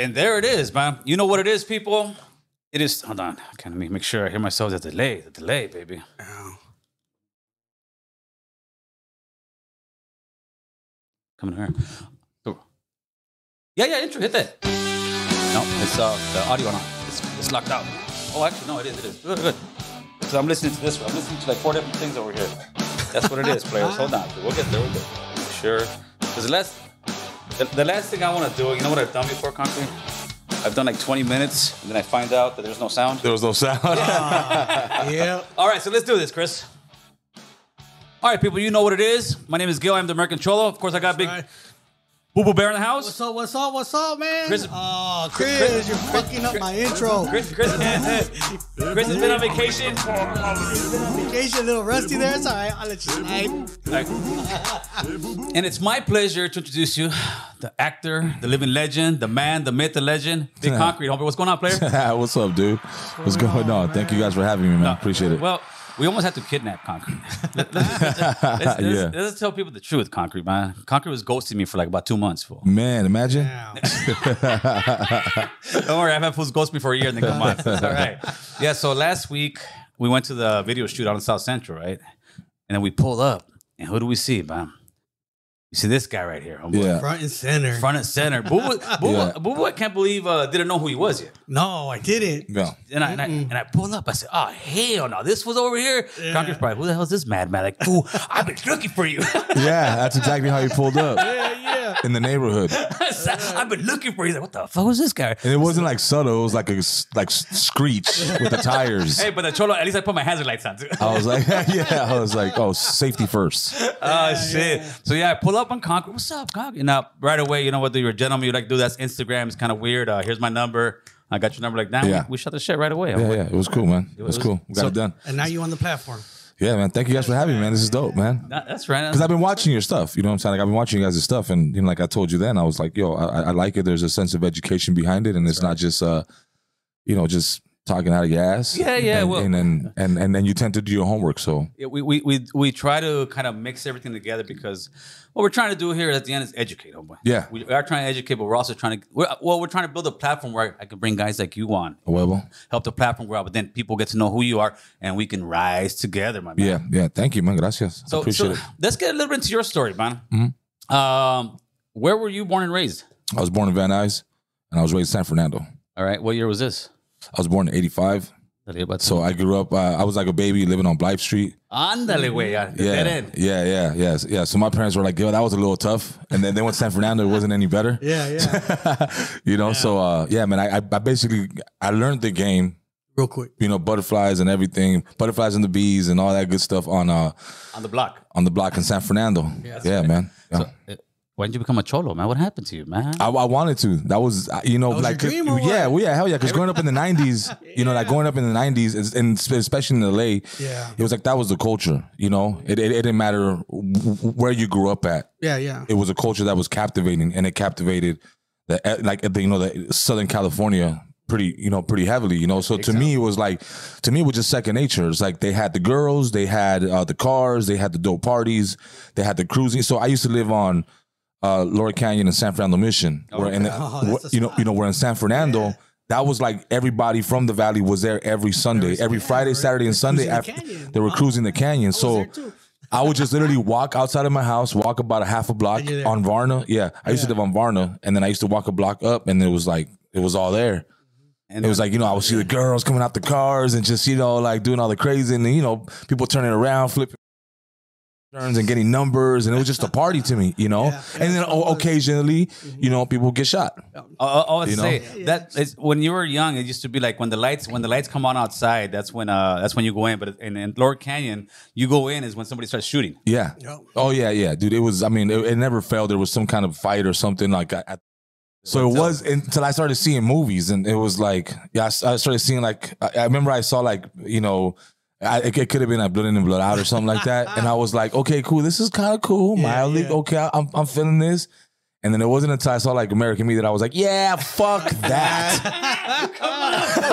And there it is, man. You know what it is, people? It is, hold on. I can't make sure I hear myself. The delay, baby. Ow. Coming here. Cool. Yeah, yeah, intro, hit that. No, it's the audio on. It's locked out. Oh, actually, no, it is. Good, good. So I'm listening to this. I'm listening to like four different things over here. That's what it is, players. Hold on. We'll get there. We'll get there. Sure. Because the last thing I want to do, you know what I've done before, Concrete? I've done like 20 minutes, and then I find out that there's no sound. There was no sound. Yeah. All right, so let's do this, Chris. All right, people, you know what it is. My name is Gil. I'm the American Cholo. Of course, I got Big Boo Boo Bear in the house. What's up, what's up, what's up, man? Chris, oh, Chris you're fucking up my intro. Chris has been on vacation. A little rusty there. It's all right. I'll let you slide. And it's my pleasure to introduce you, the actor, the living legend, the man, the myth, the legend, Big Concrete. Hombre, what's going on, player? What's up, dude? What's going on? Man? Thank you guys for having me, man. No, appreciate it. Well, we almost had to kidnap Concrete. Let's tell people the truth, Concrete, man. Concrete was ghosting me for like about 2 months, fool. Man, imagine. Don't worry, I've had fools ghost me for a year and then come on. All right. Yeah, so last week, we went to the video shoot out in South Central, right? And then we pulled up, and who do we see, man? You see this guy right here. Yeah. Front and center. Front and center. Boo Boo, I can't believe didn't know who he was yet. No, I didn't. No. And I pulled up. I said, oh, hell no. This was over here. Yeah. Concrete's probably, who the hell is this madman? Like, ooh, I've been looking for you. Yeah, that's exactly how you pulled up. Yeah. In the neighborhood. I've been looking for you. Like, what the fuck was this guy? And it wasn't like subtle. It was like a screech with the tires. Hey, but the Cholo, at least I put my hazard lights on, too. I was like, yeah. I was like, oh, safety first. Oh, shit. Yeah. So, yeah, I pulled up. Up on Concrete. What's up, Concrete? Now, right away, you know what? You're a gentleman. You like do that's Instagram. It's kind of weird. Here's my number. I got your number. Like, damn, yeah. We shut the shit right away. Yeah. It was cool, man. It was cool. We got it done. And now you on the platform. Yeah, man. Thank you guys for having me, man. This is dope, man. That's right. Because I've been watching your stuff. You know what I'm saying? Like, I've been watching you guys' stuff, and you know, like I told you then, I was like, yo, I like it. There's a sense of education behind it, and it's not just, you know, just talking out of your ass. Yeah. And, well, and then you tend to do your homework. So yeah, we try to kind of mix everything together because what we're trying to do here at the end is educate. Oh boy. Yeah, we are trying to educate, but we're also trying to we're trying to build a platform where I can bring guys like you on. Well, help the platform grow, but then people get to know who you are, and we can rise together, my man. Yeah. Thank you, man. Gracias. So, appreciate it. Let's get a little bit into your story, man. Mm-hmm. Where were you born and raised? I was born in Van Nuys, and I was raised in San Fernando. All right. What year was this? I was born in '85, so I grew up. I was like a baby living on Blythe Street. Andale, way, yeah. So my parents were like, "Yo, that was a little tough," and then they went to San Fernando. It wasn't any better. Yeah. You know, so yeah, man. I basically learned the game real quick. You know, butterflies and everything, butterflies and the bees and all that good stuff on the block in San Fernando. Yeah, man. Yeah. So, why didn't you become a cholo, man? What happened to you, man? I wanted to. That was, you know, like, yeah, hell yeah. Because growing up in the 90s, you know, like growing up in the 90s, and especially in LA, it was like that was the culture, you know? It didn't matter where you grew up at. Yeah. It was a culture that was captivating, and it captivated, the Southern California pretty heavily, you know? So to me, it was just second nature. It's like they had the girls, they had the cars, they had the dope parties, they had the cruising. So I used to live on Laurel Canyon and San Fernando Mission. We're in San Fernando. Yeah. That was like everybody from the valley was there every Sunday, every Friday, Saturday, and Sunday. After they were cruising the canyon, so I would just literally walk outside of my house, walk about a half a block on Varna. Yeah, I used to live on Varna, and then I used to walk a block up, and it was all there. And it was like, you know, I would see the girls coming out the cars and just, you know, like doing all the crazy, and you know, people turning around, flipping turns and getting numbers, and it was just a party to me, you know. And then occasionally, you know, people get shot. I would say that is when you were young. It used to be like when the lights come on outside. That's when you go in. But in Laurel Canyon, you go in is when somebody starts shooting. Yeah. Oh yeah, dude. It was. I mean, it never failed. There was some kind of fight or something like that. So it was until I started seeing movies, and it was like, yeah, I started seeing like I remember I saw like, you know, it could have been like Blood In and Blood Out or something like that. And I was like, okay, cool. This is kind of cool. Mildly. Yeah. Okay, I'm feeling this. And then it wasn't until I saw like American Me that I was like, yeah, fuck that. Come on. You don't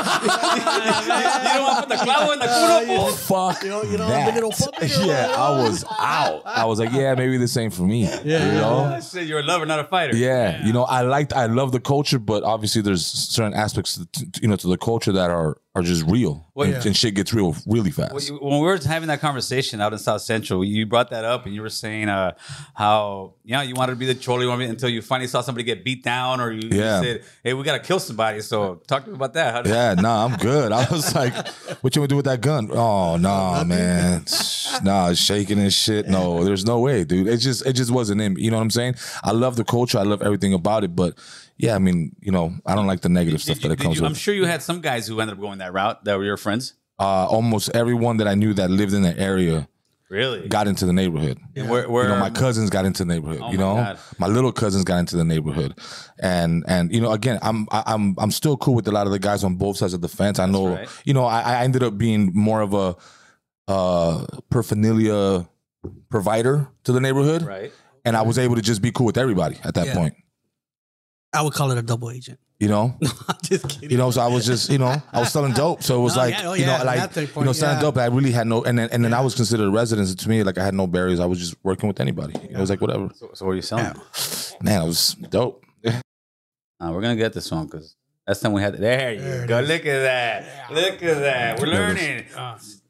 want to put the clavo in the culo? Fuck that. Yeah, I was out. I was like, yeah, maybe this ain't for me. Yeah, you know? You're a lover, not a fighter. Yeah, you know, I love the culture, but obviously there's certain aspects to the culture that are just real. Well, and shit gets real really fast. When we were having that conversation out in South Central, you brought that up and you were saying how, you know, you wanted to be the trolley until you finally saw somebody get beat down, or you said, hey, we got to kill somebody. So talk to me about that. I'm good. I was like, what you gonna do with that gun? Oh, nah, man. Nah, shaking and shit. No, there's no way, dude. It just wasn't in me. You know what I'm saying? I love the culture. I love everything about it, but yeah, I mean, you know, I don't like the negative stuff that it comes with. I'm sure you had some guys who ended up going that route that were your friends. Almost everyone that I knew that lived in the area really got into the neighborhood. Yeah. You know, my cousins got into the neighborhood. Oh, you know, my little cousins got into the neighborhood, and you know, again, I'm still cool with a lot of the guys on both sides of the fence. I know, right. You know, I ended up being more of a paraphernalia provider to the neighborhood, right? And I was able to just be cool with everybody at that point. I would call it a double agent. You know? No, I'm just kidding. You know, so I was just, you know, I was selling dope. So it was selling dope. I really had no, and then I was considered a resident. So to me, like, I had no barriers. I was just working with anybody. It was like, whatever. So what are you selling? Man, it was dope. We're going to get this one because that's the time we had. There you go. Look at that. Look at that. We're learning.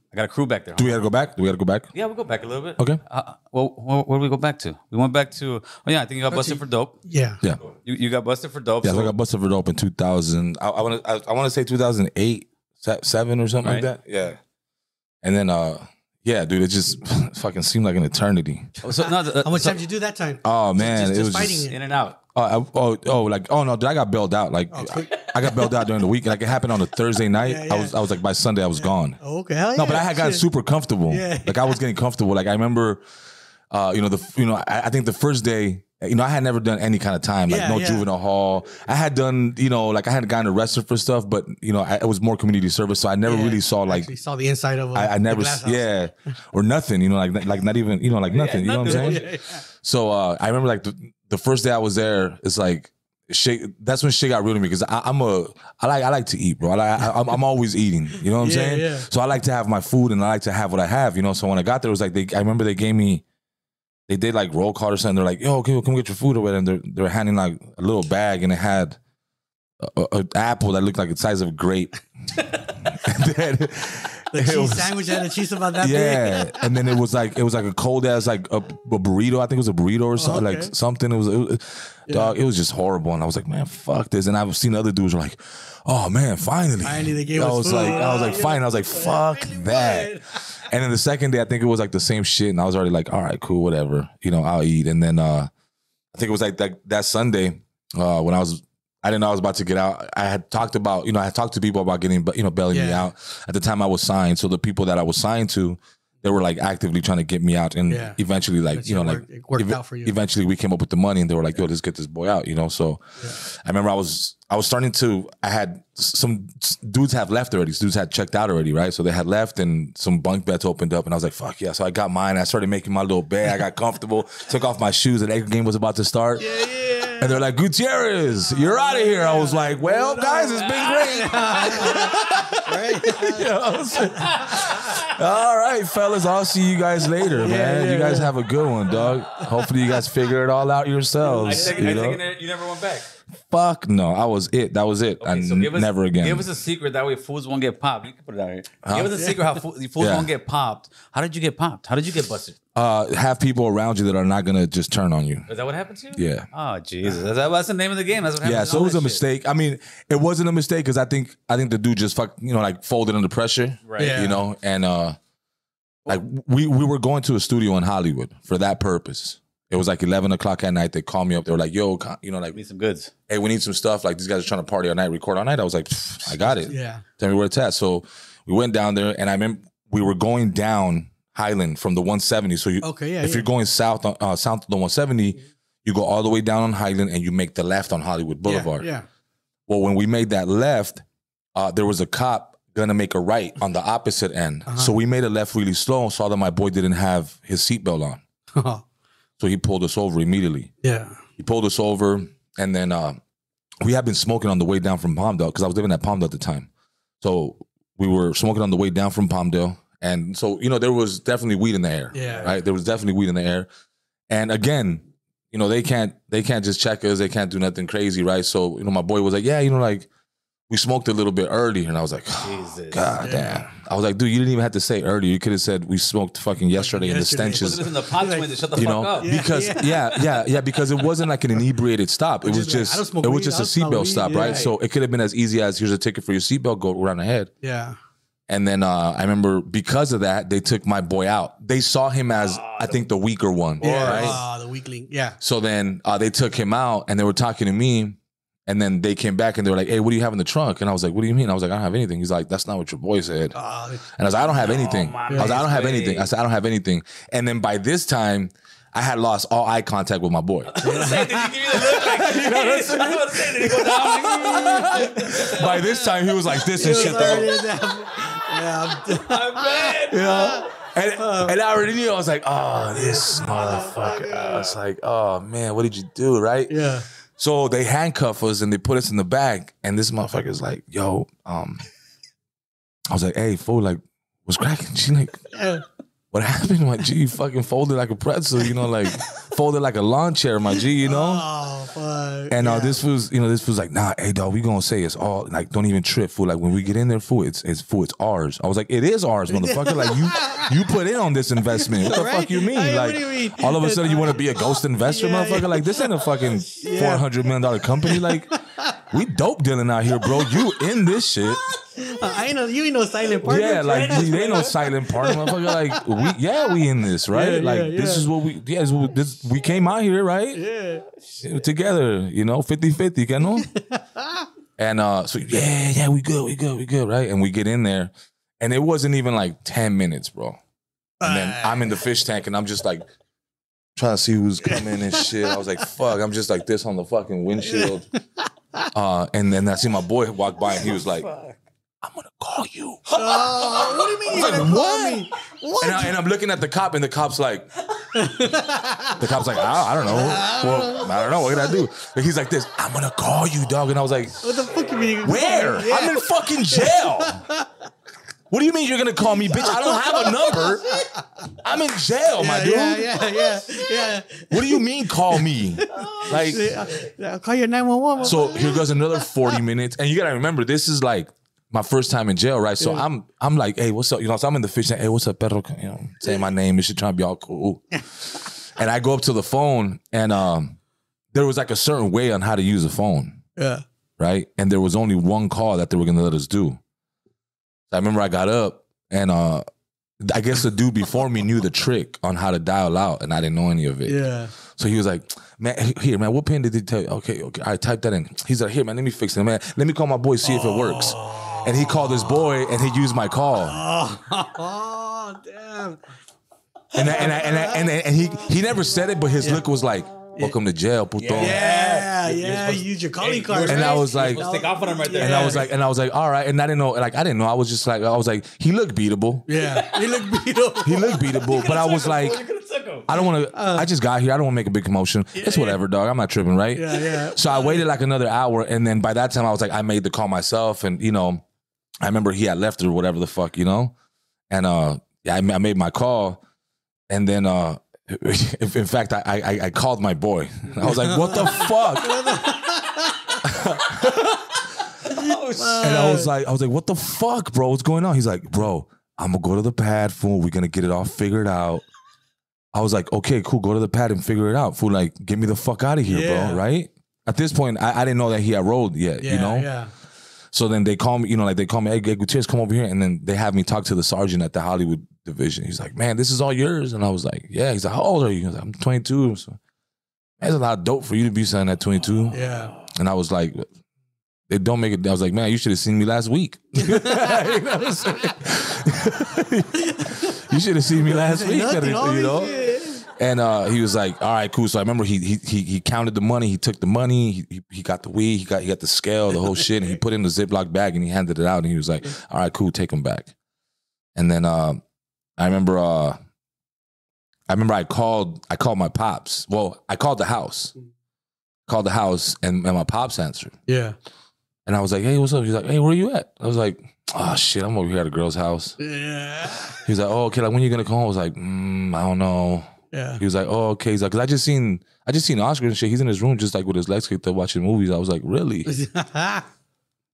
I got a crew back there. Do we got to go back? Yeah, we'll go back a little bit. Okay. Well, where did we go back to? We went back to, I think you got busted for dope. Yeah. Yeah. You got busted for dope. Yeah, so I got busted for dope in 2000. I want to say 2008, 7 or something like that. Yeah. And then, yeah, dude, it just fucking seemed like an eternity. Oh, so, how much time did you do that time? Oh, man. It was fighting in and out. Dude, I got bailed out. Like, I got bailed out during the weekend. Like, it happened on a Thursday night. Yeah, yeah. I was like, by Sunday, I was gone. Oh, okay. Hell yeah. No, but I had gotten super comfortable. Yeah. Like, I was getting comfortable. Like, I remember, I think the first day, you know, I had never done any kind of time, like juvenile hall. I had done, you know, like I had gotten arrested for stuff, but, you know, it was more community service. So I never really saw saw the inside of or nothing, you know, like not even, you know, like nothing, you know what I'm saying? Yeah, yeah. So I remember like the first day I was there, it's like, that's when shit got real to me because I like to eat, bro. I'm always eating, you know what I'm saying? Yeah. So I like to have my food and I like to have what I have, you know? So when I got there, it was like, I remember they gave me, they did like roll call or something. They're like, yo, come get your food or whatever. And they're handing like a little bag and it had an apple that looked like the size of a grape. The cheese sandwich had a cheese about that big. Yeah, and then it was like a cold ass like a burrito. I think it was a burrito or something. Oh, okay. Like something. It was dog. It was just horrible, and I was like, man, fuck this. And I've seen other dudes were like, oh man, finally they gave us food. I was like, fuck that. And then the second day, I think it was like the same shit, and I was already like, all right, cool, whatever. You know, I'll eat. And then I think it was like that Sunday when I didn't know I was about to get out. I had talked to people about getting, you know, bailing me out. At the time I was signed. So the people that I was signed to, they were like actively trying to get me out. And eventually it worked out for you. Eventually we came up with the money and they were like, yo, let's get this boy out, you know? So I remember I was starting to, I had some dudes have left already. Dudes had checked out already, right? So they had left and some bunk beds opened up and I was like, fuck yeah. So I got mine. I started making my little bed. I got comfortable, took off my shoes and the game was about to start. Yeah, yeah. And they're like, Gutierrez, you're out of here. I was like, well, guys, it's been great. You know what I'm saying? All right, fellas, I'll see you guys later, man. You guys have a good one, dog. Hopefully you guys figure it all out yourselves. You never went back. Fuck no, I was it. That was it. Okay, and so never again. Give us a secret. That way fools won't get popped. You can put it out here. Give us a secret how fools won't get popped. How did you get popped? How did you get busted? Have people around you that are not going to just turn on you. Is that what happened to you? Yeah. Oh, Jesus. That's the name of the game. That's what happened. Yeah, so it was a mistake. I mean, it wasn't a mistake because I think the dude just folded under pressure. Right. Yeah. You know, and we were going to a studio in Hollywood for that purpose. It was like 11 o'clock at night. They called me up. They were like, yo, need some goods. Hey, we need some stuff. Like, these guys are trying to party all night, record all night. I was like, I got it. Yeah. Tell me where it's at. So we went down there, and I remember we were going down Highland from the 170. So you're going south of the 170, you go all the way down on Highland, and you make the left on Hollywood Boulevard. Yeah. Well, when we made that left, there was a cop going to make a right on the opposite end. So we made a left really slow and saw that my boy didn't have his seatbelt on. So he pulled us over immediately. Yeah. He pulled us over. And then we had been smoking on the way down from Palmdale because I was living at Palmdale at the time. So we were smoking on the way down from Palmdale. And so, you know, there was definitely weed in the air. Yeah. Right. There was definitely weed in the air. And again, you know, they can't just check us. They can't do nothing crazy. Right. So, you know, my boy was like, yeah, you know, like we smoked a little bit early. And I was like, oh, Jesus. God damn. I was like, dude, you didn't even have to say early. You could have said we smoked fucking yesterday and the stenches. It in the pots when they shut the fuck up. Because because it wasn't like an inebriated stop. It was just a seatbelt stop. Right. So it could have been as easy as here's a ticket for your seatbelt. Go around ahead. Yeah. And then I remember because of that, they took my boy out. They saw him as, I think, the weaker one. Yeah, right? The weakling, yeah. So then they took him out, and they were talking to me, and then they came back, and they were like, hey, what do you have in the trunk? And I was like, what do you mean? I was like, I don't have anything. He's like, that's not what your boy said. And I was like, I don't have anything. I was like, I don't have anything. I said, I don't have anything. And then by this time, I had lost all eye contact with my boy. By this time, he was like this and shit. Yeah, I'm bad. You know? And I already knew. I was like, oh, this motherfucker. I was like, oh, man, what did you do, right? Yeah. So they handcuff us and they put us in the back. And this motherfucker's like, yo, I was like, hey, fool, like, what's cracking? She like, what happened? My G, you fucking folded like a pretzel, you know, like folded like a lawn chair, my G, you know? Oh, fuck. And this was like, nah, hey, dog, we gonna say it's all, like, don't even trip, fool. Like, when we get in there, fool, it's ours. I was like, it is ours, motherfucker. Like, you put in on this investment. What the fuck you mean? Like, all of a sudden you want to be a ghost investor, motherfucker? Like, this ain't a fucking $400 million company. Like, we dope dealing out here, bro. You in this shit. You ain't no silent partner. Yeah, like they ain't no silent partner, motherfucker. Like we in this, right? Yeah, like this is what we we came out here, right? Yeah. Together, you know, 50-50, you know? And so we good, right? And we get in there, and it wasn't even like 10 minutes, bro. And then I'm in the fish tank and I'm just like trying to see who's coming and shit. I was like, fuck, I'm just like this on the fucking windshield. And then I see my boy walk by and he was like, I'm gonna call you. What do you mean? You're like, what? And I'm looking at the cop, and the cop's like, I don't know. Well, I don't know. What can I do? And he's like, this. I'm gonna call you, dog. And I was like, what the fuck you mean? Where? Yeah. I'm in fucking jail. What do you mean you're gonna call me, bitch? I don't have a number. I'm in jail, my dude. Yeah. What do you mean call me? Like, I'll call your 911. So here goes another 40 minutes, and you gotta remember, this is like my first time in jail, right? So I'm like, hey, what's up? You know, so I'm in the fish tank. Hey, what's up, perro? You know, say my name and shit, trying to be all cool. And I go up to the phone, and there was like a certain way on how to use a phone. Yeah. Right? And there was only one call that they were going to let us do. I remember I got up, and I guess the dude before me knew the trick on how to dial out, and I didn't know any of it. Yeah. So he was like, man, here, man, what pin did they tell you? Okay. I typed that in. He's like, here, man, let me fix it, man. Let me call my boy, see if it works. And he called his boy, and he used my call. Oh damn! And he never said it, but his look was like, "Welcome to jail, puto." Yeah. You use your calling card. And I was like, "Stick off on him right there." And I was like, all right. And I didn't know, I was just like, he looked beatable. Yeah, he looked beatable. But I was like, I don't want to. I just got here. I don't want to make a big commotion. It's whatever, dog. I'm not tripping, right? Yeah. So I waited like another hour, and then by that time, I was like, I made the call myself, and you know. I remember he had left or whatever the fuck, you know? And I made my call. And then, in fact, I called my boy. I was like, what the fuck? And I was like, what the fuck, bro? What's going on? He's like, bro, I'm going to go to the pad, fool. We're going to get it all figured out. I was like, okay, cool. Go to the pad and figure it out, fool. Like, get me the fuck out of here, bro, right? At this point, I didn't know that he had rolled yet, you know? Yeah. So then they call me, hey, Gutierrez, come over here. And then they have me talk to the sergeant at the Hollywood division. He's like, man, this is all yours. And I was like, yeah. He's like, how old are you? I was like, I'm 22. So that's a lot of dope for you to be signing at 22. Yeah. And I was like, they don't make it. I was like, man, you should have seen me last week. You know what I'm saying? You should have seen me last week. You know? And he was like, all right, cool. So I remember he counted the money. He took the money. He got the weed. He got the scale, the whole shit. And he put it in the Ziploc bag and he handed it out. And he was like, all right, cool, take him back. And then I remember I called my pops. Well, I called the house. And my pops answered. Yeah. And I was like, hey, what's up? He's like, hey, where are you at? I was like, oh, shit, I'm over here at a girl's house. Yeah. He was like, oh, okay, like, when are you going to come home? I was like, I don't know. Yeah. He was like, oh, okay. He's like, because I just seen Oscar and shit. He's in his room just like with his legs kicked up watching movies. I was like, really? I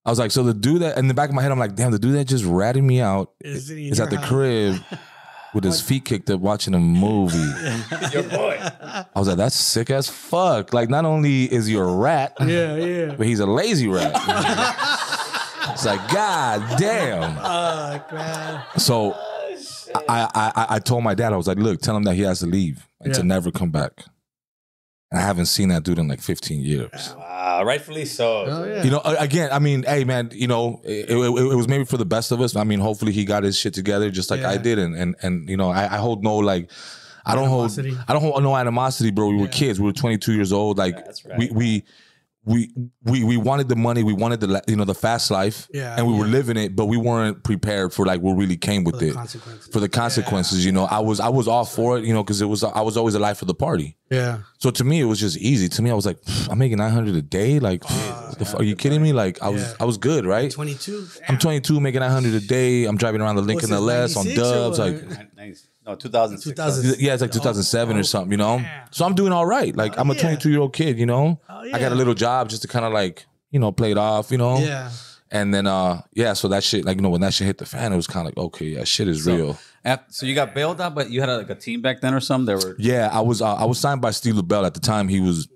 was like, so the dude that, in the back of my head, I'm like, damn, the dude that just ratted me out is at the crib with his feet kicked up watching a movie. Your boy. I was like, that's sick as fuck. Like, not only is he a rat, but he's a lazy rat. It's like, god damn. Oh, God. So I told my dad, I was like, look, tell him that he has to leave and to never come back. I haven't seen that dude in like 15 years. Rightfully so. Oh, yeah. You know, again, I mean, hey, man, you know, it was maybe for the best of us. I mean, hopefully he got his shit together just like I did. And you know, I hold no, like, I don't hold no animosity, bro. We were kids. We were 22 years old. Like, yeah, that's right. We wanted the money. We wanted the, you know, the fast life. Yeah, and we were living it, but we weren't prepared for like what really came with it. For the consequences, you know, I was all for it, you know, because I was always the life of the party. Yeah. So to me, it was just easy. To me, I was like, I'm making $900 a day. Like, are you kidding me? Like, I was good, right? 22. I'm 22, making $900 a day. I'm driving around the Lincoln LS on dubs, like. No, 2006. Yeah, it's like 2007 or something, you know? Yeah. So I'm doing all right. Like, I'm a 22-year-old kid, you know? Oh, yeah. I got a little job just to kind of, like, you know, play it off, you know? Yeah. And then, yeah, so that shit, like, you know, when that shit hit the fan, it was kind of like, okay, yeah, shit is real. So you got bailed out, but you had, like, a team back then or something? Yeah, I was signed by Steve LaBelle. At the time, he was...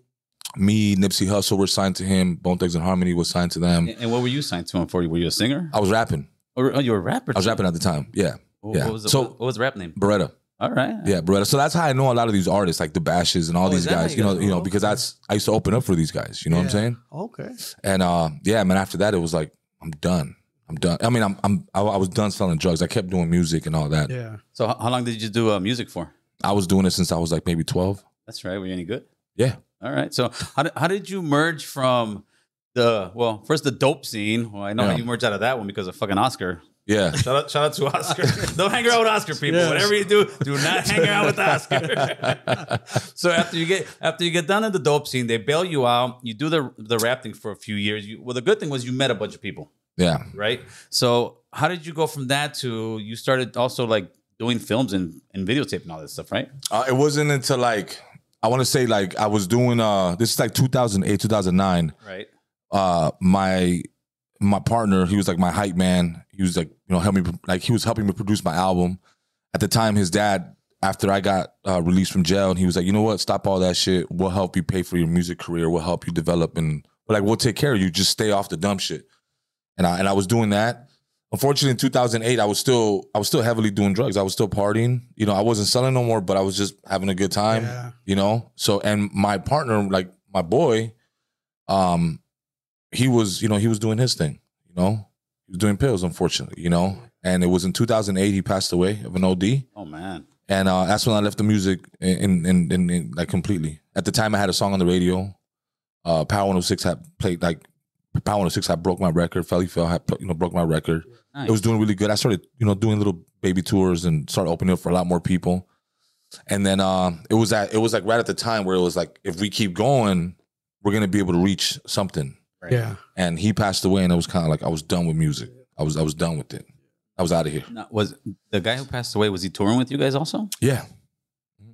Me, Nipsey Hussle were signed to him. Bone Thugs-N-Harmony was signed to them. And what were you signed to him for? Were you a singer? I was rapping. Oh, you were a rapper? I was rapping at the time, yeah. Yeah. What was the rap name? Beretta. All right. Yeah, Beretta. So that's how I know a lot of these artists, like the Bashes and all these guys. You know, because I used to open up for these guys. You know what I'm saying? Okay. And yeah, man. After that, it was like I'm done. I mean, I was done selling drugs. I kept doing music and all that. Yeah. So how long did you do music for? I was doing it since I was like maybe 12. That's right. Were you any good? Yeah. All right. So how did you merge from the first the dope scene? Well, I know you merged out of that one because of fucking Oscar. Yeah. Shout out to Oscar. Don't hang around with Oscar, people. Yeah. Whatever you do, do not hang around with Oscar. So after you get done in the dope scene, they bail you out. You do the rap thing for a few years. Well, the good thing was you met a bunch of people. Yeah. Right? So how did you go from that to you started also like doing films and videotape and all that stuff, right? It wasn't until like, I want to say like I was doing, this is like 2008, 2009. Right. My partner, he was like my hype man. He was like, you know, he was helping me produce my album. At the time, his dad, after I got released from jail, and he was like, you know what? Stop all that shit. We'll help you pay for your music career. We'll help you develop, and like we'll take care of you. Just stay off the dumb shit. And I was doing that. Unfortunately, in 2008, I was still heavily doing drugs. I was still partying. You know, I wasn't selling no more, but I was just having a good time. Yeah. You know. So and my partner, like my boy, he was, you know, he was doing his thing. You know. He was doing pills, unfortunately, you know. And it was in 2008 he passed away of an OD. Oh man! And that's when I left the music in like completely. At the time, I had a song on the radio. Power 106 had played like Power 106. I broke my record. Felly Fell had broke my record. Nice. It was doing really good. I started doing little baby tours and started opening up for a lot more people. And then it was like right at the time where it was like if we keep going, we're gonna be able to reach something. Right. Yeah, and he passed away, and it was kind of like I was done with music. I was done with it. I was out of here. Now, was the guy who passed away? Was he touring with you guys also? Yeah,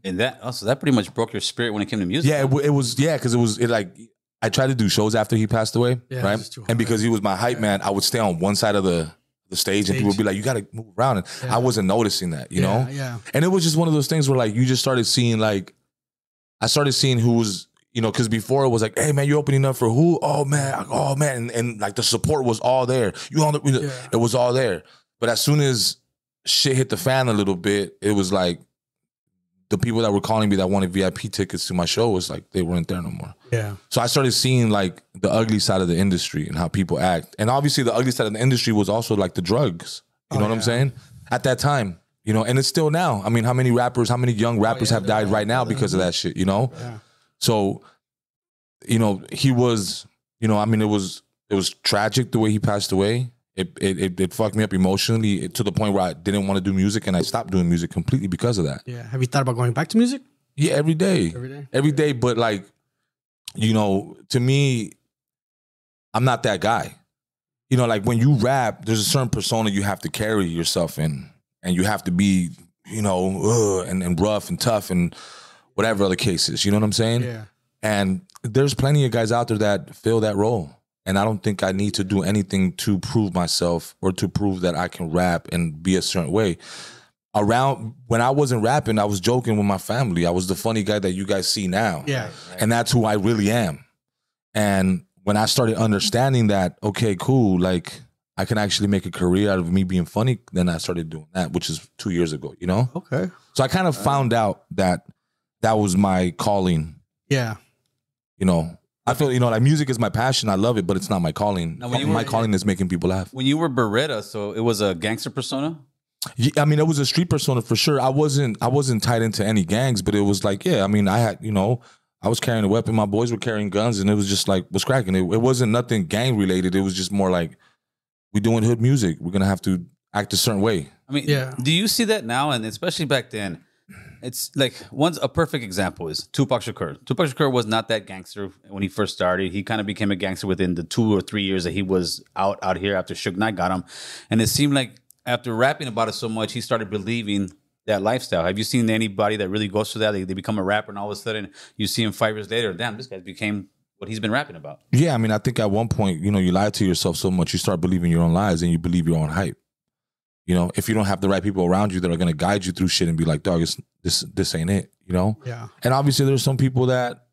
and that pretty much broke your spirit when it came to music. Yeah, it was. Yeah, because it like I tried to do shows after he passed away, right? And because he was my hype man, I would stay on one side of the stage, and people would be like, "You got to move around," and I wasn't noticing that, you know. Yeah, and it was just one of those things where like you just started seeing like I started seeing who was. You know, because before it was like, hey, man, you're opening up for who? Oh, man. And like the support was all there. It was all there. But as soon as shit hit the fan a little bit, it was like the people that were calling me that wanted VIP tickets to my show was like they weren't there no more. Yeah. So I started seeing like the ugly side of the industry and how people act. And obviously the ugly side of the industry was also like the drugs. You know what I'm saying? At that time. You know, and it's still now. I mean, how many young rappers have died right now because of that shit, you know? Yeah. So, you know, he was, you know, I mean, it was tragic the way he passed away. It fucked me up emotionally to the point where I didn't want to do music and I stopped doing music completely because of that. Yeah. Have you thought about going back to music? Yeah, every day. Every day. But like, you know, to me, I'm not that guy. you know, like when you rap, there's a certain persona you have to carry yourself in, and you have to be, you know, and rough and tough and whatever other cases, you know what I'm saying? Yeah. And there's plenty of guys out there that fill that role. And I don't think I need to do anything to prove myself or to prove that I can rap and be a certain way. Around when I wasn't rapping, I was joking with my family. I was the funny guy that you guys see now. Yeah. And that's who I really am. And when I started understanding that, okay, cool, like I can actually make a career out of me being funny, then I started doing that, which is 2 years ago, you know? Okay. So I kind of found out that that was my calling. Yeah. You know, I feel, you know, like music is my passion. I love it, but it's not my calling. Now, my calling is making people laugh. When you were Beretta, so it was a gangster persona? Yeah, I mean, it was a street persona for sure. I wasn't tied into any gangs, but it was like, yeah, I mean, I had, you know, I was carrying a weapon. My boys were carrying guns, and it was just like, what's cracking? It wasn't nothing gang related. It was just more like, we're doing hood music. We're going to have to act a certain way. I mean, yeah. Do you see that now? And especially back then, it's like a perfect example is Tupac Shakur. Tupac Shakur was not that gangster when he first started. He kind of became a gangster within the 2 or 3 years that he was out here after Suge Knight got him. And it seemed like after rapping about it so much, he started believing that lifestyle. Have you seen anybody that really goes through that? They become a rapper, and all of a sudden you see him 5 years later, damn, this guy became what he's been rapping about. Yeah, I mean, I think at one point, you know, you lie to yourself so much, you start believing your own lies and you believe your own hype. You know, if you don't have the right people around you that are going to guide you through shit and be like, dog, this ain't it, you know? Yeah. And obviously there's some people that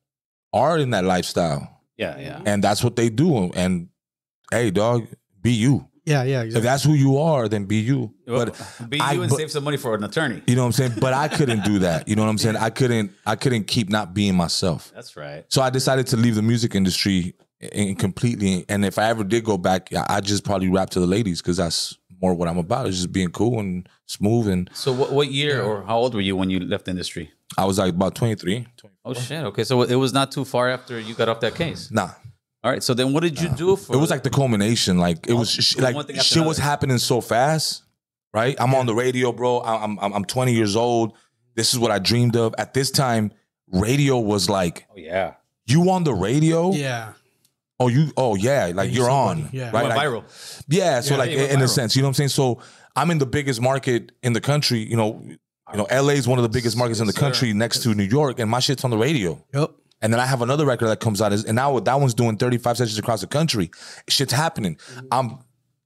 are in that lifestyle. Yeah, yeah. And that's what they do. And hey, dog, be you. Yeah, yeah, exactly. If that's who you are, then be you. But be you and save some money for an attorney. You know what I'm saying? But I couldn't do that. You know what I'm saying? Yeah. I couldn't keep not being myself. That's right. So I decided to leave the music industry completely. And if I ever did go back, I just probably rap to the ladies, because that's more what I'm about. It's just being cool and smooth. And so what year or how old were you when you left the industry? I was like about 23. 24. Oh, shit. Okay. So it was not too far after you got off that case. Nah. All right, so then what did you do for? It was like the culmination. Like it was like shit was happening so fast, right? I'm on the radio, bro. I'm 20 years old. This is what I dreamed of. At this time, radio was like, oh yeah, you on the radio? Yeah. Oh, you? Oh yeah, like you're on. Yeah, right? Went viral. Yeah, so like in a sense, you know what I'm saying? So I'm in the biggest market in the country. You know, LA is one of the biggest markets in the country, next to New York, and my shit's on the radio. Yep. And then I have another record that comes out, and now that one's doing 35 sessions across the country. Shit's happening. I'm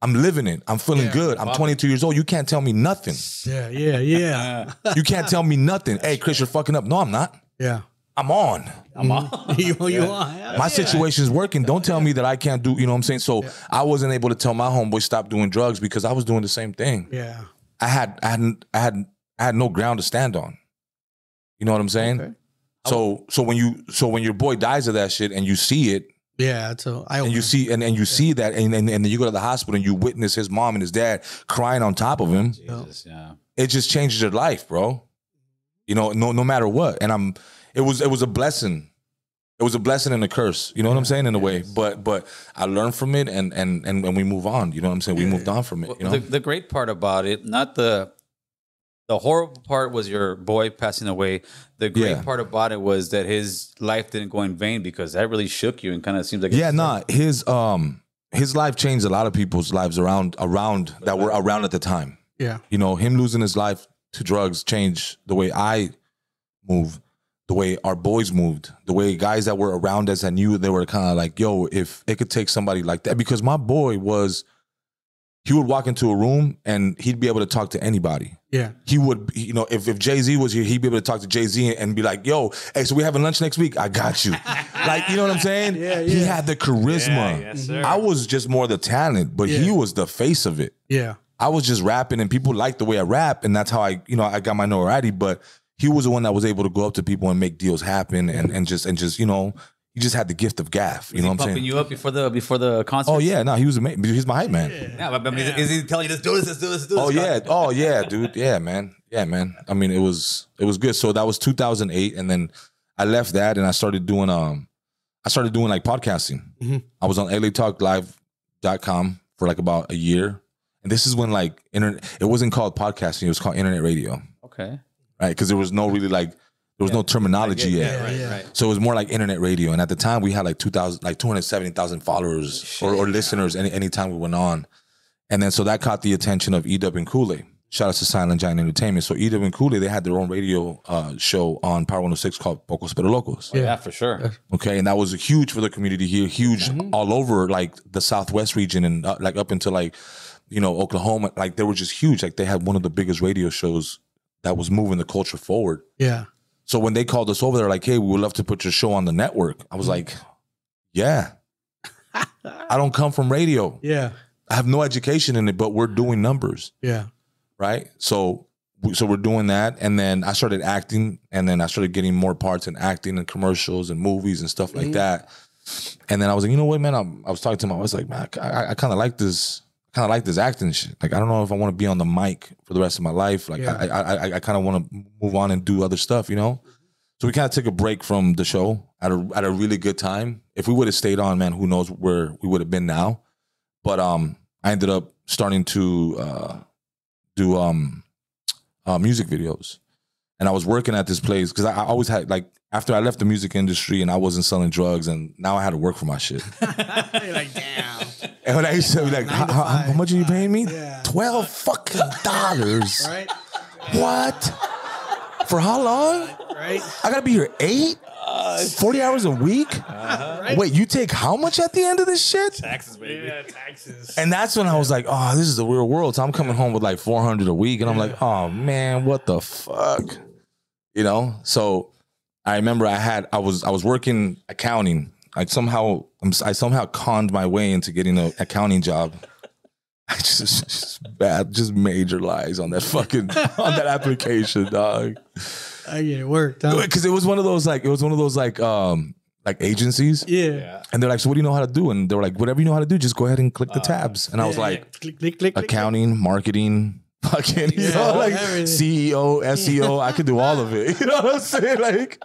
living it. I'm feeling good. I'm 22 years old. You can't tell me nothing. Yeah, yeah, yeah. You can't tell me nothing. Hey, Chris, you're fucking up. No, I'm not. Yeah. I'm on. I'm on. You on. Yeah. My situation's working. Don't tell me that I can't do, you know what I'm saying? So I wasn't able to tell my homeboy stop doing drugs because I was doing the same thing. Yeah. I had no ground to stand on. You know what I'm saying? Okay. So when your boy dies of that shit and you see it, yeah, so and you see that and then you go to the hospital and you witness his mom and his dad crying on top of him. Jesus, yeah. It just changes your life, bro. You know, no matter what. And it was a blessing. It was a blessing and a curse. You know what I'm saying in a way. But I learned from it and we move on. You know what I'm saying? We moved on from it. You know? The great part about it, not the horrible part was your boy passing away. The great part about it was that his life didn't go in vain, because that really shook you and kind of seems like his life changed a lot of people's lives around at the time. Yeah, you know, him losing his life to drugs changed the way I move, the way our boys moved, the way guys that were around us that knew they were kind of like, yo, if it could take somebody like that, because my boy was. He would walk into a room and he'd be able to talk to anybody. Yeah. He would, you know, if Jay-Z was here, he'd be able to talk to Jay-Z and be like, yo, hey, so we having lunch next week? I got you. Like, you know what I'm saying? Yeah, yeah. He had the charisma. Yeah, yes, sir. I was just more the talent, but he was the face of it. Yeah. I was just rapping and people liked the way I rap, and that's how I got my notoriety, but he was the one that was able to go up to people and make deals happen and just, you know, you just had the gift of gaff. You know what I'm saying? Pumping you up before the concert? Oh, yeah. No, he was amazing. He's my hype man. Yeah. I mean, is he telling you, let's do this, let's do this, let's do this? Oh, yeah. Oh, yeah, dude. Yeah, man. Yeah, man. I mean, it was good. So that was 2008. And then I left that and I started doing, like podcasting. Mm-hmm. I was on LATalkLive.com for like about a year. And this is when like internet, it wasn't called podcasting. It was called internet radio. Okay. Right. Because there was no really like, There was no terminology yet. So it was more like internet radio. And at the time, we had like 270,000 followers or listeners anytime we went on. And then so that caught the attention of E-Dub and Kool-Aid. Shout out to Silent Giant Entertainment. So E-Dub and Kool-Aid, they had their own radio show on Power 106 called Pocos Pero Locos. Yeah, for sure. Okay, and that was huge for the community here, huge all over like the Southwest region and like up into like, you know, Oklahoma. Like they were just huge. Like they had one of the biggest radio shows that was moving the culture forward. Yeah. So when they called us over, they're like, hey, we would love to put your show on the network. I was like, yeah. I don't come from radio. Yeah. I have no education in it, but we're doing numbers. Yeah. Right. So we're doing that. And then I started acting, and then I started getting more parts in acting and commercials and movies and stuff like that. And then I was like, you know what, man, I was talking to my wife, I was like, man, I kind of like this, acting shit. Like, I don't know if I want to be on the mic for the rest of my life. Like I kind of want to move on and do other stuff, you know? So we kind of took a break from the show at a really good time. If we would have stayed on, man, who knows where we would have been now. But, I ended up starting to, do music videos, and I was working at this place because I always had like, after I left the music industry and I wasn't selling drugs, and now I had to work for my shit. You're like, damn. And when I used to be like, how much are you paying me? Yeah. $12 fucking dollars. Right? What? For how long? Right. I gotta be here 40 hours a week? Right? Wait, you take how much at the end of this shit? Taxes, baby. Yeah, taxes. And that's when I was like, oh, this is the real world. So I'm coming home with like $400 a week, and I'm like, oh man, what the fuck? You know? So I remember I was working accounting. I somehow conned my way into getting an accounting job. I just major lies on that fucking on that application, dog. I get it worked, huh? Because it was one of those like agencies. Yeah. And they're like, so what do you know how to do? And they were like, whatever you know how to do, just go ahead and click the tabs. And I was like, click, accounting, marketing, fucking, you know, like everything. CEO, SEO. I could do all of it. You know what I'm saying? Like,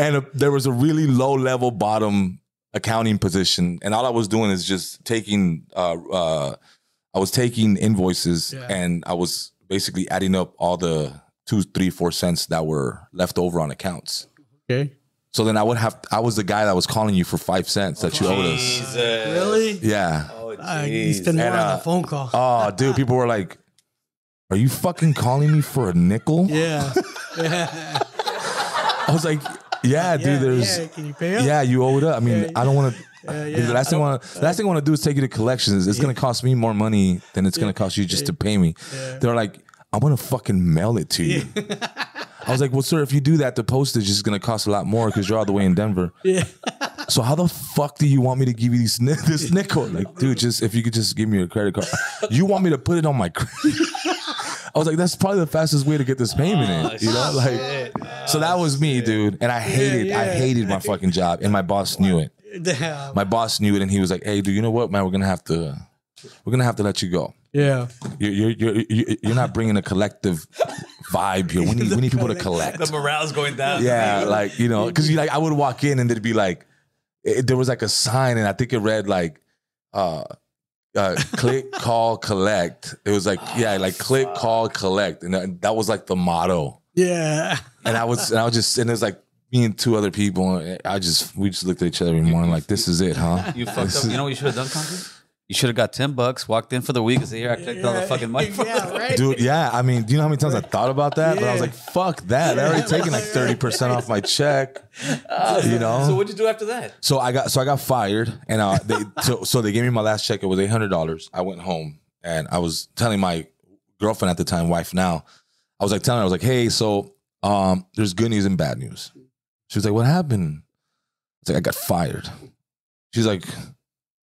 and there was a really low level bottom accounting position, and all I was doing is just taking. I was taking invoices and I was basically adding up all the 2, 3, 4 cents that were left over on accounts. Okay. So then I would have, I was the guy that was calling you for 5 cents that you owed us. Really? Yeah. Oh, you spend more on the phone call. Oh, dude, people were like, are you fucking calling me for a nickel? Yeah. I was like, yeah, dude, there's, can you pay up? Yeah, you owe it up. I mean, I don't want to. The last thing I want to do is take you to collections. It's going to cost me more money than it's going to cost you just to pay me. Yeah. They're like, I'm going to fucking mail it to you. I was like, well, sir, if you do that, the postage is going to cost a lot more because you're all the way in Denver. Yeah. So how the fuck do you want me to give you this nickel? Like, dude, just if you could just give me your credit card. You want me to put it on my credit? I was like, that's probably the fastest way to get this payment in. You know, like, so that was me, dude. And I hated my fucking job, and my boss knew it. Damn. My boss knew it, and he was like, "Hey, dude, you know what, man? We're gonna have to let you go. Yeah, you're not bringing a collective vibe here. We need people to collect. The morale's going down. Yeah, like, you know, because I would walk in and there'd be like, there was like a sign, and I think it read like, click, call, collect. It was like, click, call, collect, and that was like the motto. Yeah, and it was like. Me and 2 other people, we just looked at each other in the morning like, this is it, huh? You fucked up. You know what you should have done, Concrete? You should have got $10, walked in for the week, and said, here, I clicked on the fucking mic. Yeah, right? Dude, yeah. I mean, do you know how many times I thought about that? Yeah. But I was like, fuck that. I already taken like 30% off my check. You know? So what'd you do after that? So I got fired, and they gave me my last check. It was $800. I went home, and I was telling my girlfriend at the time, wife now, I was like, hey, so there's good news and bad news. She was like, what happened? I was like, I got fired. She's like,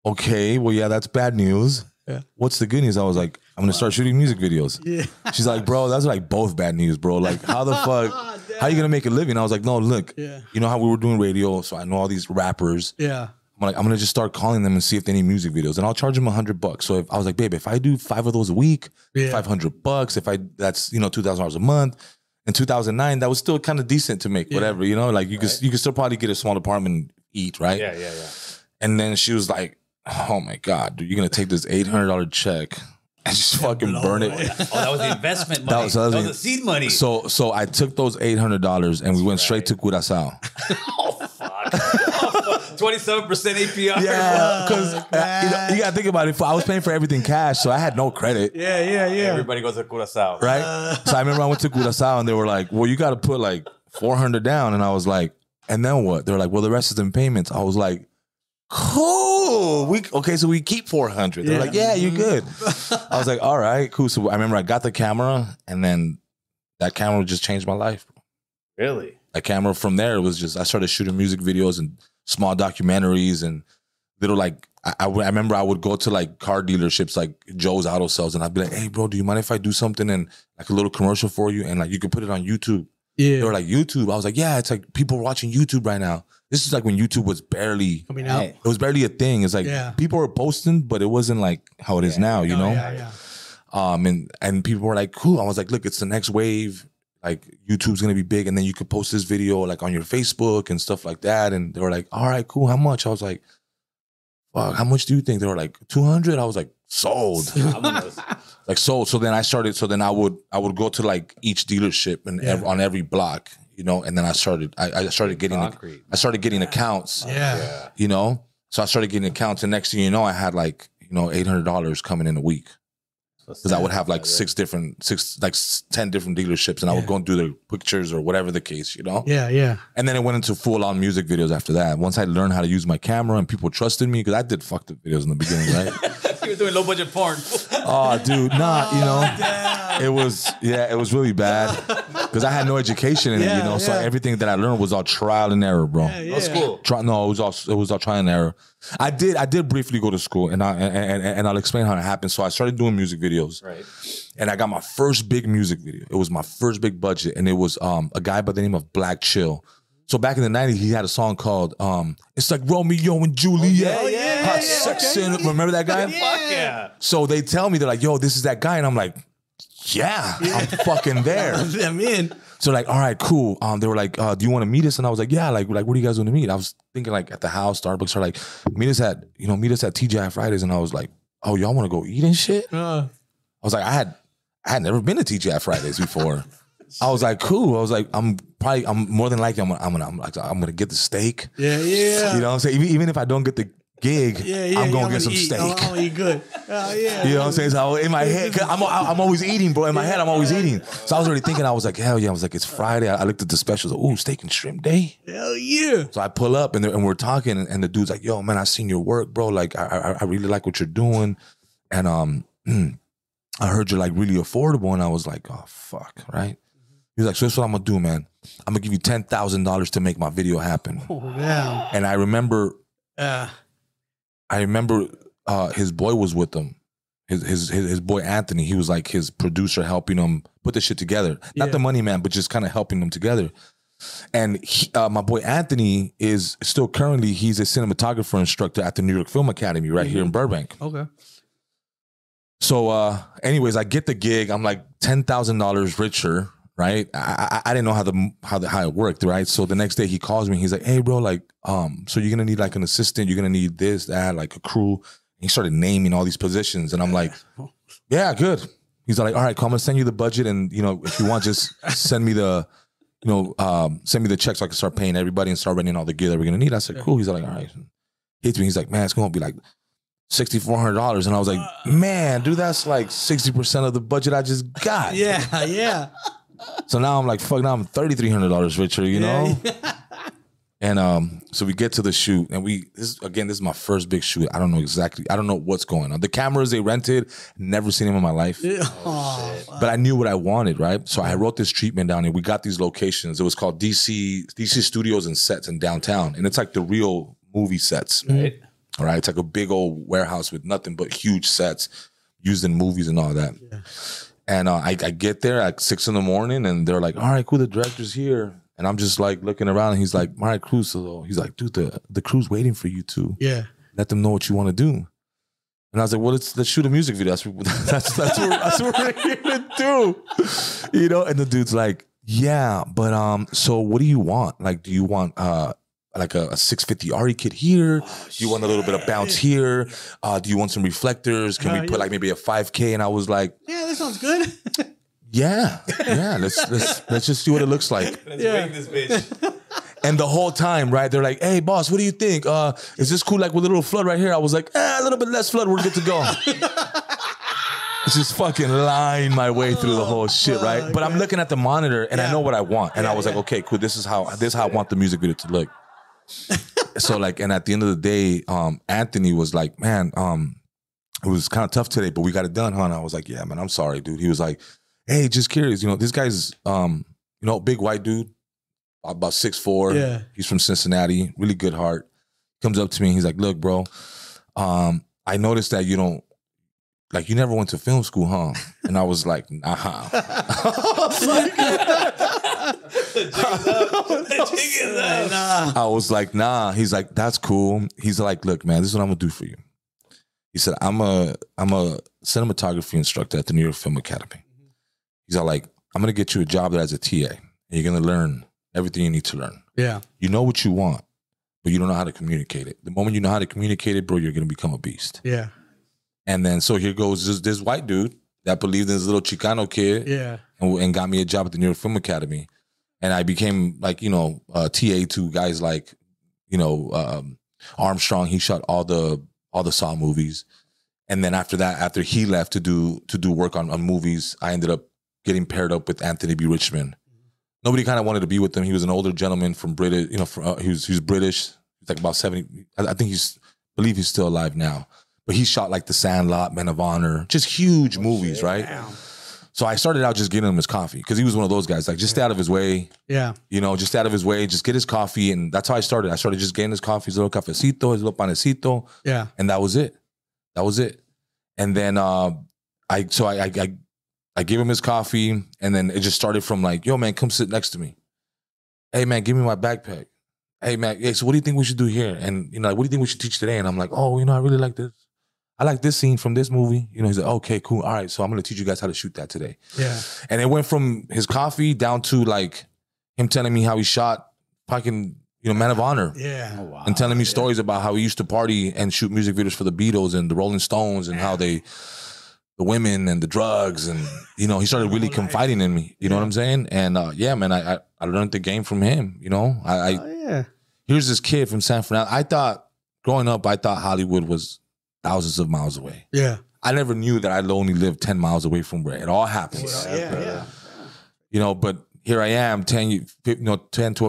okay, well, yeah, that's bad news. Yeah. What's the good news? I was like, I'm going to start shooting music videos. Yeah. She's like, bro, that's like both bad news, bro. Like, how the fuck, how are you going to make a living? I was like, no, look, you know how we were doing radio, so I know all these rappers. Yeah. I'm like, I'm going to just start calling them and see if they need music videos, and I'll charge them $100. So if, I was like, babe, if I do 5 of those a week, $500, that's, you know, $2,000 a month. In 2009, that was still kind of decent to make, whatever, you know, like you could still probably get a small apartment and eat, right? Yeah. And then she was like, oh my God, dude, you're going to take this $800 check I just fucking burn it. Oh, that was the investment money. That was the seed money. So I took those $800 and we went straight to Curacao. Oh, fuck. 27% APR. Yeah, because you got to think about it. I was paying for everything cash, so I had no credit. Yeah. Everybody goes to Curacao. Right? So I remember I went to Curacao and they were like, well, you got to put like $400 down. And I was like, and then what? They're like, well, the rest is in payments. I was like, cool. So we keep 400. They're like, yeah, you're good. I was like, all right, cool. So I remember I got the camera, and then that camera just changed my life. Really? That camera from there, it was just, I started shooting music videos and small documentaries and little, like, I remember I would go to like car dealerships, like Joe's Auto Sales, and I'd be like, hey, bro, do you mind if I do something and like a little commercial for you? And like, you could put it on YouTube. Yeah. They were like, YouTube. I was like, yeah, it's like people watching YouTube right now. This is like when YouTube was barely coming out. It was barely a thing. It's like people were posting, but it wasn't like how it is now, you know? Yeah. And people were like, cool. I was like, look, it's the next wave. Like, YouTube's going to be big, and then you could post this video like on your Facebook and stuff like that. And they were like, all right, cool. How much? I was like, fuck, how much do you think? They were like, 200. I was like, sold. Like, sold. So then I started. So then I would go to like each dealership and on every block. You know, and then I started getting accounts. Yeah. You know, so I started getting accounts, and next thing you know, I had like, you know, $800 coming in a week, because I would have like ten different dealerships, and I would go and do their pictures or whatever the case, you know. Yeah. And then it went into full on music videos after that. Once I learned how to use my camera and people trusted me, because I did fucked up videos in the beginning, right? You were doing low budget porn. Oh, dude, you know. Damn. It was really bad. Because I had no education in it, you know, so everything that I learned was all trial and error, bro. Yeah. That's cool. It was all trial and error. I did briefly go to school, and I'll explain how it happened. So I started doing music videos, right? And I got my first big music video. It was my first big budget, and it was a guy by the name of Black Chill. So back in the '90s, he had a song called "It's Like Romeo and Juliet." Oh, yeah, hot sex scene. Okay. Remember that guy? Fuck yeah. So they tell me, they're like, "Yo, this is that guy," and I'm like, yeah, I'm fucking there. I'm in. So like, all right, cool. They were like, do you want to meet us? And I was like, yeah. Like, where do you guys want to meet? I was thinking like at the house, Starbucks, or like, meet us at TGI Fridays. And I was like, oh, y'all want to go eat and shit? I was like, I had never been to TGI Fridays before. I was like, cool. I was like, I'm more than likely gonna get the steak. Yeah. You know what I'm saying? Even if I don't get the gig, I'm gonna get some steak. I'm gonna eat good. You know what I'm saying? So in my head, cause I'm always eating, bro. In my head, I'm always eating. So I was already thinking, I was like, hell yeah. I was like, it's Friday. I looked at the specials. Ooh, steak and shrimp day. Hell yeah. So I pull up and we're talking, and the dude's like, yo, man, I seen your work, bro. Like, I really like what you're doing. And I heard you're like really affordable. And I was like, oh, fuck, right? He's like, so that's what I'm gonna do, man. I'm gonna give you $10,000 to make my video happen. Oh, wow. And I remember... I remember his boy was with him. His boy Anthony, he was like his producer, helping him put this shit together. Not the money man, but just kind of helping them together. And my boy Anthony is still currently, he's a cinematographer instructor at the New York Film Academy right here in Burbank. Okay. So anyways, I get the gig. I'm like $10,000 richer, right? I didn't know how it worked, right? So the next day he calls me. He's like, hey, bro, like, so you're going to need like an assistant. You're going to need this, that, like a crew. And he started naming all these positions. And I'm like, yeah, good. He's like, all right, cool, I'm going to send you the budget. And, you know, if you want, just send me the check so I can start paying everybody and start renting all the gear that we're going to need. I said, cool. He's like, all right. Hits me. He's like, man, it's going to be like $6,400. And I was like, man, dude, that's like 60% of the budget I just got. Yeah. So now I'm like, fuck, now I'm $3,300 richer, you know? Yeah. And so we get to the shoot, and this is my first big shoot. I don't know what's going on. The cameras they rented, never seen them in my life. Oh, but I knew what I wanted, right? So I wrote this treatment down, and we got these locations. It was called DC Studios and Sets in downtown. And it's like the real movie sets. Right. All right. It's like a big old warehouse with nothing but huge sets used in movies and all that. Yeah. And I get there at 6 in the morning, and they're like, all right, cool, the director's here. And I'm just like looking around, and he's like, all right, crew. So he's like, dude, the crew's waiting for you to let them know what you want to do. And I was like, well, let's shoot a music video. That's what we're here to do. You know, and the dude's like, yeah, but so what do you want? Like, do you want like a 650 Ari kit here? Do you want a little bit of bounce here? Do you want some reflectors? Can we put like maybe a 5K? And I was like, yeah, that sounds good. yeah. Let's just see what it looks like. Let's break this bitch. And the whole time, right? They're like, hey, boss, what do you think? Is this cool? Like with a little flood right here? I was like, a little bit less flood. We're good to go. Just fucking lying my way through the whole shit, right? But I'm looking at the monitor and I know what I want. And I was like, okay, cool. This is how I want the music video to look. So like, and at the end of the day, Anthony was like, man, it was kind of tough today, but we got it done, huh? And I was like, yeah, man, I'm sorry, dude. He was like, hey, just curious, you know, this guy's, you know, big white dude, about 6'4". Yeah. He's from Cincinnati, really good heart. Comes up to me and he's like, look, bro, I noticed that you don't, like, you never went to film school, huh? And I was like, nah. I was like, nah. He's like, that's cool. He's like, look, man, this is what I'm going to do for you. He said, I'm a cinematography instructor at the New York Film Academy. He's like, I'm going to get you a job that as a TA. And you're going to learn everything you need to learn. Yeah. You know what you want, but you don't know how to communicate it. The moment you know how to communicate it, bro, you're going to become a beast. Yeah. And then, so here goes this white dude that believed in this little Chicano kid and got me a job at the New York Film Academy. And I became like, you know, TA to guys like, you know, Armstrong. He shot all the Saw movies. And then after that, after he left to do work on movies, I ended up getting paired up with Anthony B. Richmond. Nobody kind of wanted to be with him. He was an older gentleman from British, you know, he was British. He's like about 70. I think I believe he's still alive now. But he shot like The Sandlot, Men of Honor, just huge movies, right? Damn. So I started out just getting him his coffee because he was one of those guys, like just stay out of his way. Yeah. You know, just out of his way, just get his coffee. And that's how I started. I started just getting his coffee, his little cafecito, his little panecito. Yeah. And that was it. That was it. And then I gave him his coffee and then it just started from like, yo, man, come sit next to me. Hey, man, give me my backpack. Hey, man, so what do you think we should do here? And, you know, like, what do you think we should teach today? And I'm like, oh, you know, I really like this. I like this scene from this movie. You know, he's like, okay, cool. All right, so I'm going to teach you guys how to shoot that today. Yeah. And it went from his coffee down to, like, him telling me how he shot fucking, you know, Man of Honor. Yeah. Oh, wow. And telling me stories about how he used to party and shoot music videos for the Beatles and the Rolling Stones and how the women and the drugs. And, you know, he started really confiding in me. You know what I'm saying? And, yeah, man, I learned the game from him, you know? Here's this kid from San Fernando. I thought, growing up, I thought Hollywood was thousands of miles away. Yeah. I never knew that I only lived 10 miles away from where it all happens. Yeah. You know, but here I am 10, 12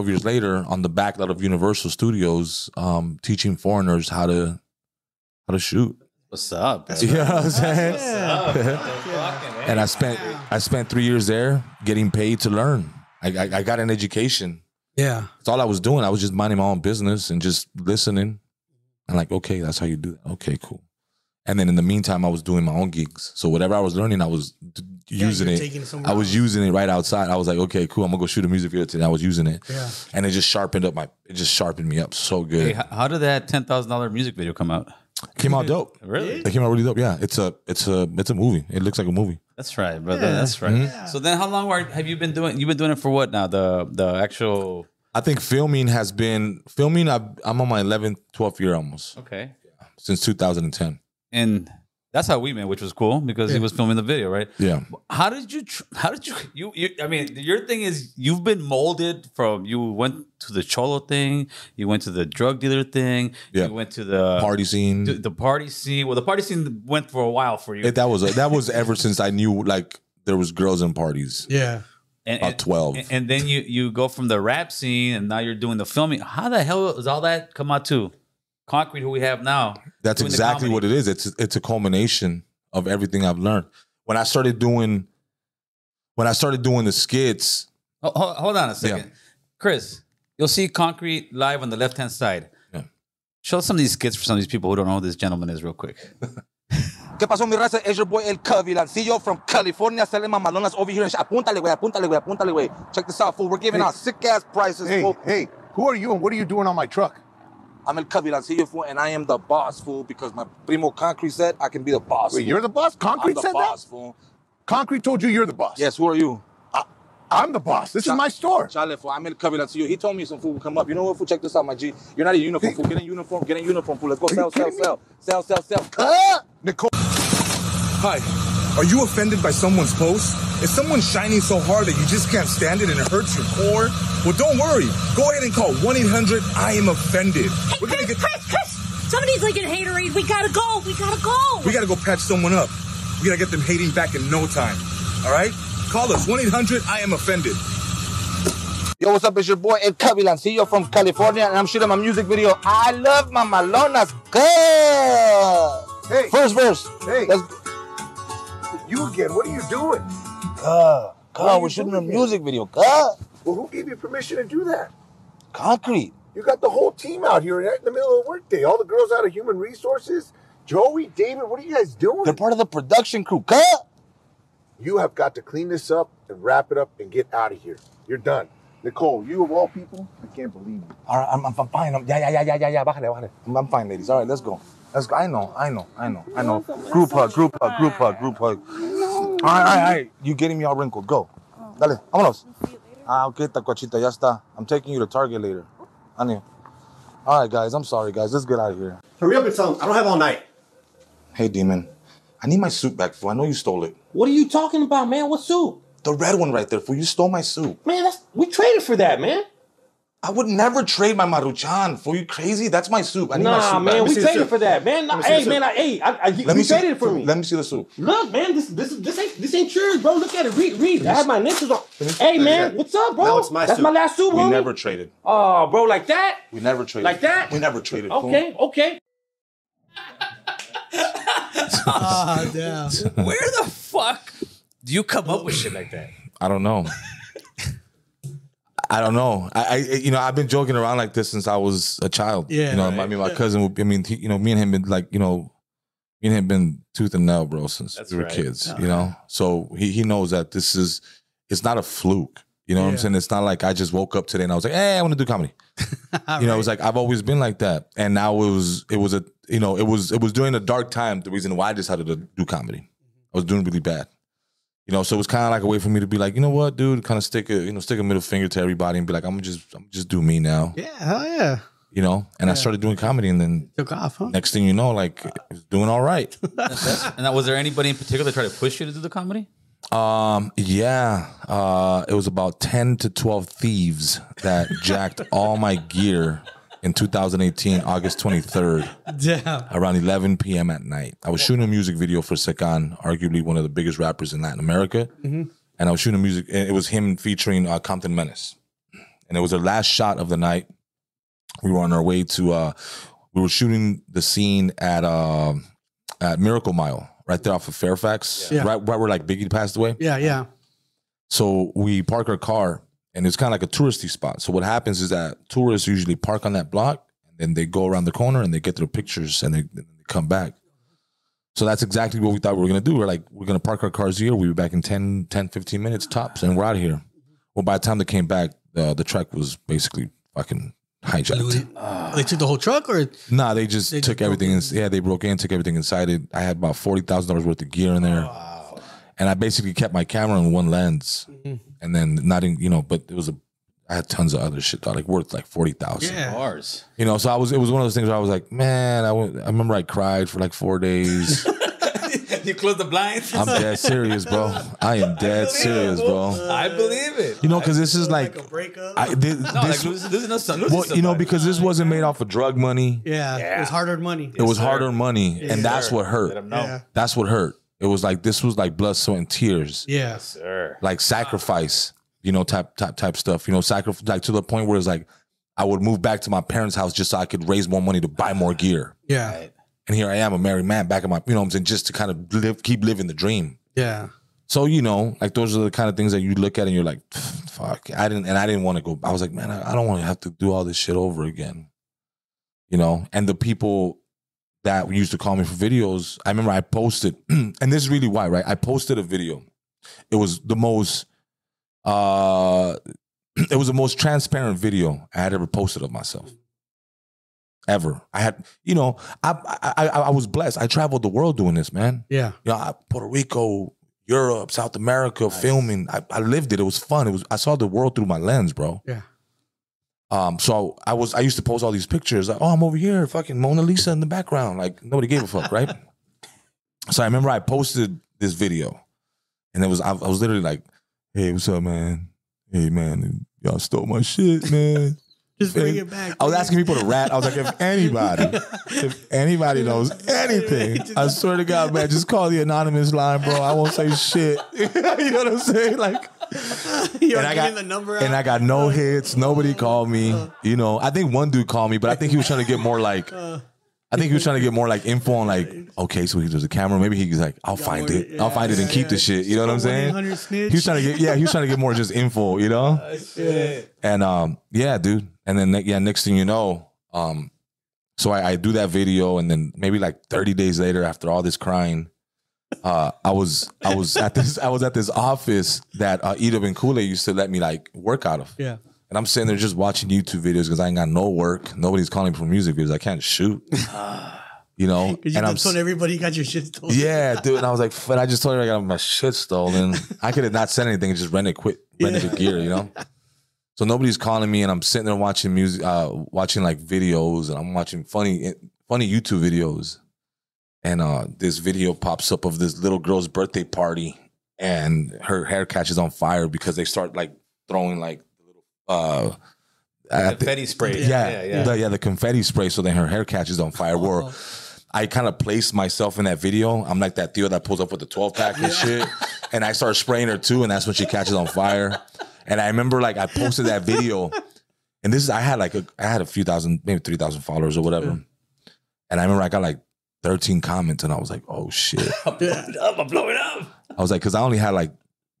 years later on the back lot of Universal Studios teaching foreigners how to shoot. What's up? Bro? You know what I'm saying? What's up? And I spent 3 years there getting paid to learn. I got an education. Yeah. That's all I was doing. I was just minding my own business and just listening. I'm like, okay, that's how you do that. Okay, cool. And then in the meantime, I was doing my own gigs. So whatever I was learning, I was using it. I was using it right outside. I was like, okay, cool. I'm gonna go shoot a music video today. I was using it. Yeah. And it just sharpened me up so good. Hey, how did that $10,000 music video come out? It came out dope. Really? It came out really dope. Yeah. It's a movie. It looks like a movie. That's right, brother. Yeah. That's right. Yeah. So then how long have you been doing? You've been doing it for what now? The actual... I think filming has been... Filming, I'm on my 11th, 12th year almost. Okay. Yeah, since 2010. And that's how we met, which was cool because he was filming the video, right? Yeah. How did you I mean, your thing is you've been molded from... You went to the cholo thing. You went to the drug dealer thing. Yeah. You went to the... Party scene. The party scene. Well, the party scene went for a while for you. That was ever since I knew, like, there was girls in parties. Yeah. And, about 12. And then you go from the rap scene and now you're doing the filming. How the hell does all that come out to Concrete, who we have now? That's exactly what it is. It's a culmination of everything I've learned. When I started doing the skits. Oh, hold on a second. Yeah. Chris, you'll see Concrete live on the left-hand side. Yeah. Show some of these skits for some of these people who don't know who this gentleman is real quick. ¿Qué pasó, mi raza? It's your boy El Cubby, Lancillo from California, selling my malonas over here. Apúntale, güey, apúntale, güey, apúntale, güey. Check this out, fool. We're giving out sick-ass prices, fool. Hey, who are you and what are you doing on my truck? I'm El Cubby, Lancillo, fool, and I am the boss, fool, because my primo Concrete said I can be the boss. Wait, you're the boss? Concrete said that? I'm the boss, fool. Concrete told you you're the boss? Yes, who are you? I'm the boss. This is my store. Chale, fool. I'm in the cubby. That's you. He told me some food would come up. You know what, fool? Check this out, my G. You're not a uniform, fool. Get in uniform, fool. Let's go sell. Nicole. Hi. Are you offended by someone's post? Is someone shining so hard that you just can't stand it and it hurts your core? Well, don't worry. Go ahead and call 1-800-I-AM-OFFENDED. Hey, Chris. Somebody's like in haterade. We gotta go. We gotta go patch someone up. We gotta get them hating back in no time. All right? Call us, 1-800-I-AM-OFFENDED. Yo, what's up? It's your boy Ed Cubby Lancillo from California, and I'm shooting my music video, I Love Mamalonas. Hey. First verse. Hey. You again, what are you doing? We're shooting a music video. Well, who gave you permission to do that? Concrete. You got the whole team out here right in the middle of the workday. All the girls out of Human Resources. Joey, David, what are you guys doing? They're part of the production crew. You have got to clean this up and wrap it up and get out of here. You're done. Nicole, you of all people, I can't believe you. All right, I'm fine. Yeah. I'm fine, ladies. All right, let's go. I know. Group hug. No. All right. You're getting me all wrinkled. Go. Oh. Dale, vámonos. Okay, tacuachita, ya está. I'm taking you to Target later. All right, guys. I'm sorry, guys. Let's get out of here. Hurry up and tell him I don't have all night. Hey, Demon. I need my suit back, fool. I know you stole it. What are you talking about, man? What suit? The red one right there, fool. You stole my suit. Man, we traded for that, man. I would never trade my Maruchan, fool. You crazy? That's my soup. I need my soup. Nah, man, we traded for that, man. Hey, man, you traded it for me. Let me see the soup. Look, man, this ain't yours, bro. Look at it. Read. I have my initials on. Hey, man, what's up, bro? No, it's my soup. That's my last soup, bro. We never traded. Oh, bro, like that? We never traded. Like that? We never traded. Okay. Oh, damn. Where the fuck do you come up with shit like that? I don't know. I don't know. I've been joking around like this since I was a child. Yeah. You know, right. My cousin would, me and him been been tooth and nail, bro, since we were kids, you know? So he knows that it's not a fluke. You know what I'm saying? It's not like I just woke up today and I was like, hey, I want to do comedy. It was like, I've always been like that. And now it was during a dark time, the reason why I decided to do comedy. I was doing really bad. You know, so it was kind of like a way for me to be like, you know what, dude, kind of stick a middle finger to everybody and be like, I'm just do me now. Yeah, hell yeah. You know, and I started doing comedy, and then took off. Huh? Next thing you know, like I was doing all right. And was there anybody in particular that tried to push you to do the comedy? It was about 10 to 12 thieves that jacked all my gear in 2018, August 23rd, around 11 p.m. at night. I was shooting a music video for Sekan, arguably one of the biggest rappers in Latin America, and I was shooting music. And it was him featuring Compton Menace, and it was the last shot of the night. We were on our way to, we were shooting the scene at Miracle Mile, right there off of Fairfax, right where like Biggie passed away. Yeah. So we park our car. And it's kind of like a touristy spot. So what happens is that tourists usually park on that block, and then they go around the corner and they get their pictures and they come back. So that's exactly what we thought we were going to do. We're like, we're going to park our cars here. We'll be back in 10, 15 minutes tops, and we're out of here. Well, by the time they came back, the truck was basically fucking hijacked. They took the whole truck? Or nah, they took everything. They broke in, took everything inside it. I had about $40,000 worth of gear in there. Wow. And I basically kept my camera in one lens. And then I had tons of other shit, like worth like 40,000 bars. You know, so it was one of those things where I was like, man, I remember I cried for like 4 days. You closed the blinds. I'm dead serious, bro. I believe it. You know, because this is like a breakup. Because this wasn't made off of drug money. Yeah. It was hard-earned money. And that's what hurt. Let them know. Yeah. That's what hurt. It was like, this was like blood, sweat, and tears. Yes, sir. Like sacrifice, type stuff. You know, sacrifice, like to the point where it's like, I would move back to my parents' house just so I could raise more money to buy more gear. Yeah. Right. And here I am, a married man, back in my, you know what I'm saying, just to kind of keep living the dream. Yeah. So, you know, like those are the kind of things that you look at and you're like, fuck, I didn't want to go. I was like, man, I don't want to have to do all this shit over again. You know, and the people that used to call me for videos, I remember I posted, and this is really why, right? I posted a video. It was the most, transparent video I had ever posted of myself, ever. I had, you know, I was blessed. I traveled the world doing this, man. Yeah. You know, Puerto Rico, Europe, South America, filming. I lived it. It was fun. It was. I saw the world through my lens, bro. Yeah. So I used to post all these pictures. Like, oh, I'm over here, fucking Mona Lisa in the background. Like nobody gave a fuck, right? So I remember I posted this video, and it was I was literally like, "Hey, what's up, man? Hey, man, y'all stole my shit, man." Just bring it back. I was asking people to rap. I was like, if anybody knows anything, I swear to God, man, just call the anonymous line, bro. I won't say shit. You know what I'm saying? Like, and I got no hits. Nobody called me. You know, I think one dude called me, but I think he was trying to get more like, info on like, okay, so there's a camera. Maybe he's like, I'll find it and keep the shit. You know what I'm saying? He was trying to get more just info, you know? Shit. And yeah, dude. And then next thing you know, so I do that video, and then maybe like 30 days later, after all this crying, I was at this office that E-Dub and Kool-Aid used to let me like work out of. Yeah. And I'm sitting there just watching YouTube videos because I ain't got no work. Nobody's calling me for music videos. I can't shoot. You know? Because you told everybody you got your shit stolen. Yeah, dude. And I was like, but I just told her I got my shit stolen. I could have not said anything and just rented gear, you know? So nobody's calling me, and I'm sitting there watching music, watching like videos, and I'm watching funny YouTube videos. And this video pops up of this little girl's birthday party, and her hair catches on fire because they start like throwing like, the confetti spray. The confetti spray. So then her hair catches on fire. Where I kind of placed myself in that video. I'm like that Theo that pulls up with the 12-pack and shit. And I start spraying her too, and that's when she catches on fire. And I remember like I posted that video, and this is I had a few thousand, maybe 3,000 followers or whatever. Yeah. And I remember I got like 13 comments, and I was like, oh shit. I'm blowing up. I was like, because I only had like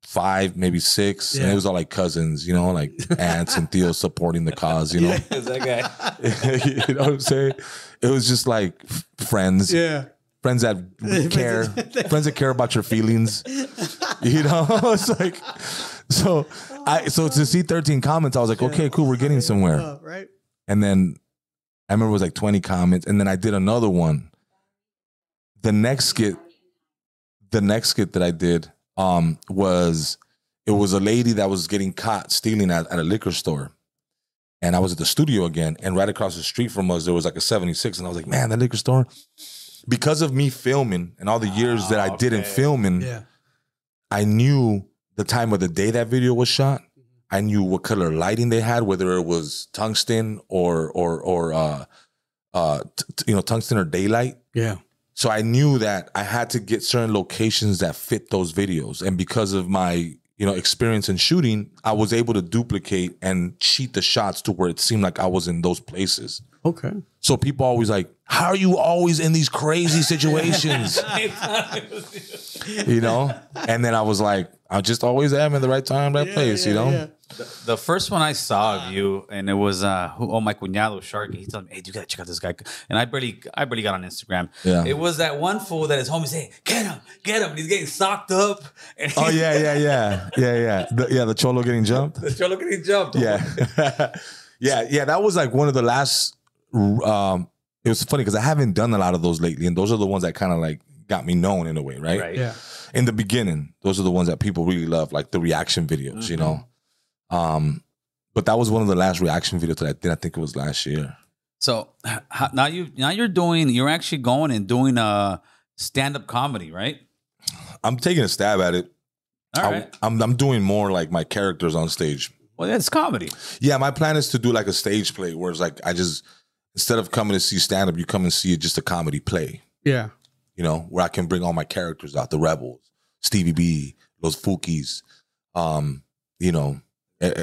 5, maybe 6, and it was all like cousins, you know, like aunts and Theo supporting the cause, you know. Yeah, that guy. You know what I'm saying? It was just like friends. Yeah. Friends that care. Friends that care about your feelings. You know? It's like, so to see 13 comments, I was like, okay, cool, we're getting somewhere. Right. And then I remember it was like 20 comments, and then I did another one. The next skit that I did, it was a lady that was getting caught stealing at a liquor store, and I was at the studio again, and right across the street from us there was like a 76, and I was like, man, that liquor store, because of me filming and all the years that I did in filming, I knew the time of the day that video was shot. I knew what color lighting they had, whether it was tungsten or tungsten or daylight. Yeah. So I knew that I had to get certain locations that fit those videos. And because of my, you know, experience in shooting, I was able to duplicate and cheat the shots to where it seemed like I was in those places. Okay. So people always like, how are you always in these crazy situations? You know? And then I was like, I just always am in the right time, right place, you know? Yeah. The first one I saw of you, and it was my cuñado Sharky. He told me, "Hey, you gotta check out this guy." And I barely got on Instagram. Yeah. It was that one fool that his homies say, "Get him!" And he's getting socked up. And the cholo getting jumped. Yeah, yeah. That was like one of the last. It was funny because I haven't done a lot of those lately, and those are the ones that kind of like got me known in a way, right? Right. Yeah. In the beginning, those are the ones that people really love, like the reaction videos, you know. But that was one of the last reaction videos that I did. I think it was last year. So now you're actually going and doing a stand-up comedy, right? I'm taking a stab at it. All right. I'm doing more like my characters on stage. Well, that's comedy. Yeah. My plan is to do like a stage play where it's like, I just, instead of coming to see stand-up, you come and see just a comedy play. Yeah. You know, where I can bring all my characters out, the Rebels, Stevie B, Los Fuquis, you know,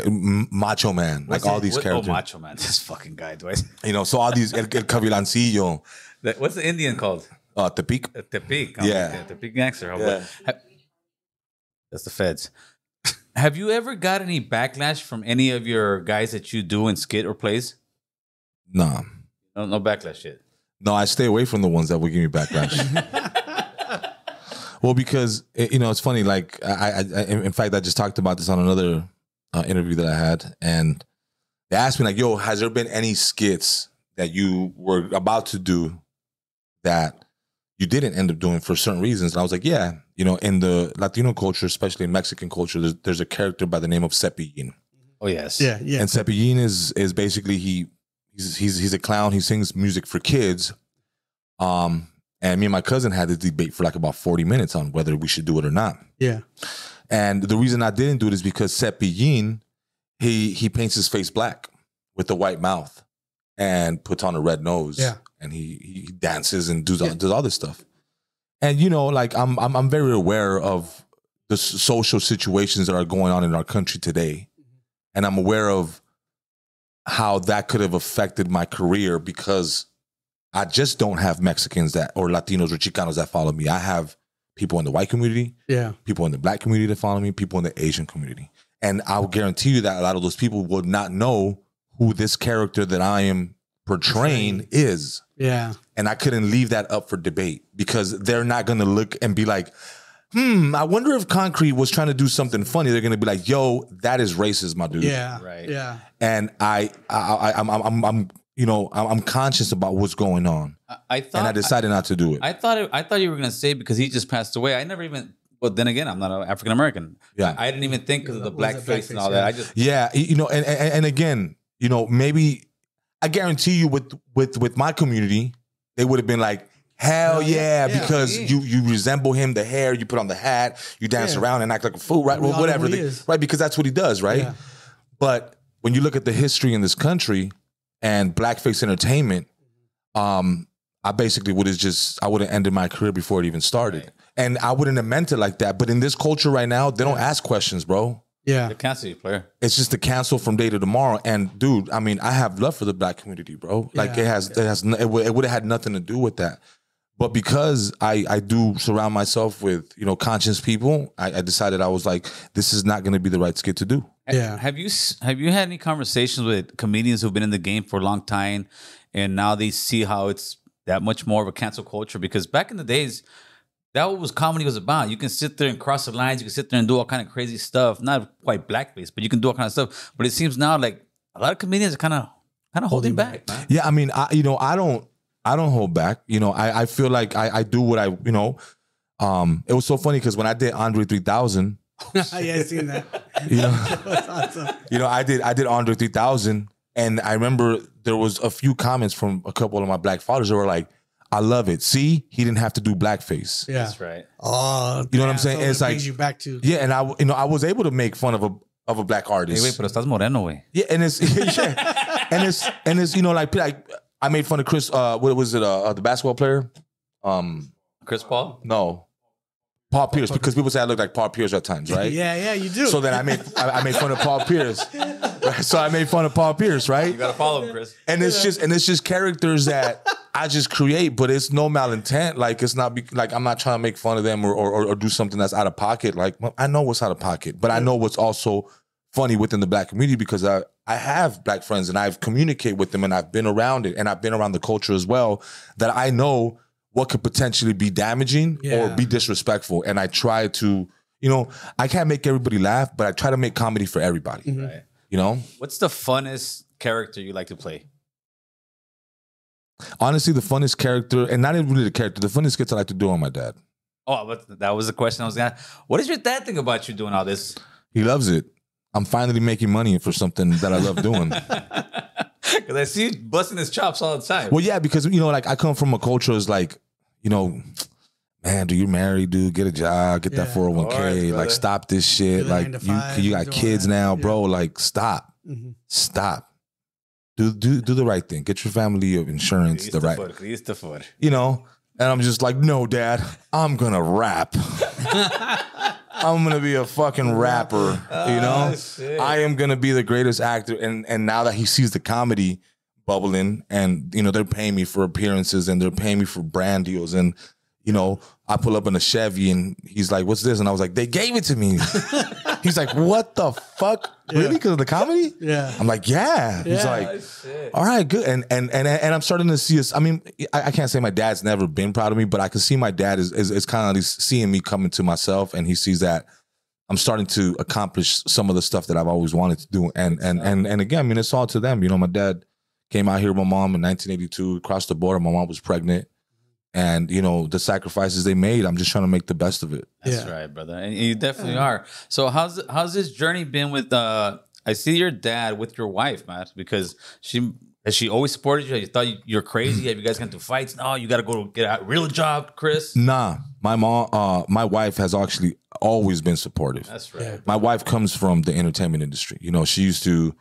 Macho Man, characters. Oh, Macho Man, this fucking guy, Dwight. You know, so all these El Cavilancillo. What's the Indian called? Tepic. Tepic. Tepic gangster. Yeah. That's the feds. Have you ever got any backlash from any of your guys that you do in skit or plays? Nah. No backlash shit. No, I stay away from the ones that will give me backlash. Well, because, you know, it's funny. Like, I in fact, I just talked about this on another interview that I had, and they asked me like, yo, has there been any skits that you were about to do that you didn't end up doing for certain reasons. And I was like, yeah, you know, in the Latino culture, especially in Mexican culture, there's a character by the name of Cepillín. Oh, yes. Yeah, yeah. And Cepillín is basically, he's a clown. He sings music for kids. And me and my cousin had this debate for like about 40 minutes on whether we should do it or not. Yeah. And the reason I didn't do it is because Cepillín, he paints his face black with a white mouth and puts on a red nose. Yeah. And he dances and does all this stuff. And, you know, like I'm very aware of the social situations that are going on in our country today. And I'm aware of how that could have affected my career because I just don't have Mexicans that, or Latinos or Chicanos that follow me. I have people in the white community, yeah, people in the black community that follow me, people in the Asian community. And I'll guarantee you that a lot of those people would not know who this character that I am portraying is. Yeah. And I couldn't leave that up for debate because they're not going to look and be like, I wonder if Concrete was trying to do something funny. They're going to be like, yo, that is racist, my dude. Yeah. Right. Yeah. And I'm you know, I'm conscious about what's going on. I decided not to do it. I thought you were going to say because he just passed away. I never even, well, then again, I'm not an African American. Yeah. I didn't even think because of the blackface and all that. I just, yeah, you know, and again, you know, maybe I guarantee you with my community, they would have been like, hell yeah, because you resemble him, the hair, you put on the hat, you dance around and act like a fool, right? Well, whatever. Right, because that's what he does, right? Yeah. But when you look at the history in this country and blackface entertainment, I basically would have just, I would have ended my career before it even started. Right. And I wouldn't have meant it like that. But in this culture right now, they don't ask questions, bro. Yeah. They cancel you, player. It's just the cancel from day to tomorrow. And dude, I mean, I have love for the black community, bro. Like it would have had nothing to do with that. But because I do surround myself with, you know, conscious people, I decided I was like, this is not going to be the right skit to do. Yeah. Have you had any conversations with comedians who've been in the game for a long time and now they see how it's that much more of a cancel culture? Because back in the days, that was comedy was about. You can sit there and cross the lines. You can sit there and do all kind of crazy stuff. Not quite blackface, but you can do all kind of stuff. But it seems now like a lot of comedians are kind of holding back. Man. Yeah, I mean, I don't hold back. You know, I feel like I do what I, you know, it was so funny because when I did Andre 3000. Yeah, I seen that. You know, that was awesome. You know, I did Andre 3000. And I remember there was a few comments from a couple of my black fathers that were like, I love it. See, he didn't have to do blackface. Yeah. That's right. Oh, you know what I'm saying? So it's like, brings you back to. Yeah. And I, you know, I was able to make fun of a black artist. Hey, wait, pero estás moreno, güey. Yeah. And it's, yeah. and it's, you know, like, I made fun of Chris. What was it? The basketball player, Chris Paul. No, Paul Pierce. Because people say I look like Paul Pierce at times, right? yeah, you do. So then I made fun of Paul Pierce. Right? So I made fun of Paul Pierce, right? You gotta follow him, Chris. And it's just characters that I just create, but it's no malintent. Like it's not like I'm not trying to make fun of them or do something that's out of pocket. Like well, I know what's out of pocket, but I know what's also funny within the black community because I have black friends and I've communicated with them and I've been around it and I've been around the culture as well that I know what could potentially be damaging or be disrespectful. And I try to, you know, I can't make everybody laugh, but I try to make comedy for everybody. Mm-hmm. Right. You know? What's the funnest character you like to play? Honestly, the funnest character, and not even really the character, the funnest skits I like to do on my dad. Oh, but that was the question I was going to ask. What does your dad think about you doing all this? He loves it. I'm finally making money for something that I love doing. Because I see you busting his chops all the time. Well, yeah, because, you know, like I come from a culture is like, you know, man, do you marry, dude? Get a job, get that 401k. Right, like, stop this shit. Like, you got kids now, bro. Like, stop. Mm-hmm. Stop. Do the right thing. Get your family of insurance Christopher. You know? And I'm just like, no, Dad, I'm going to rap. I'm going to be a fucking rapper, you know? Shit. I am going to be the greatest actor. And now that he sees the comedy bubbling and, you know, they're paying me for appearances and they're paying me for brand deals. And, you know, I pull up in a Chevy and he's like, what's this? And I was like, they gave it to me. He's like, what the fuck? Yeah. Really? Because of the comedy? Yeah. I'm like, yeah. He's like, shit. All right, good. And I'm starting to see us. I mean, I can't say my dad's never been proud of me, but I can see my dad is kind of seeing me coming to myself. And he sees that I'm starting to accomplish some of the stuff that I've always wanted to do. And again, I mean, it's all to them. You know, my dad came out here with my mom in 1982, crossed the border. My mom was pregnant. and, you know, the sacrifices they made, I'm just trying to make the best of it. That's right, brother. And you definitely are. So how's this journey been with, I see your dad with your wife, man, because she always supported you. You thought you're crazy. Have you guys gotten into fights? No, you got to go get a real job, Chris. Nah, my mom, my wife has actually always been supportive. That's right. Yeah, my wife comes from the entertainment industry. You know, she used to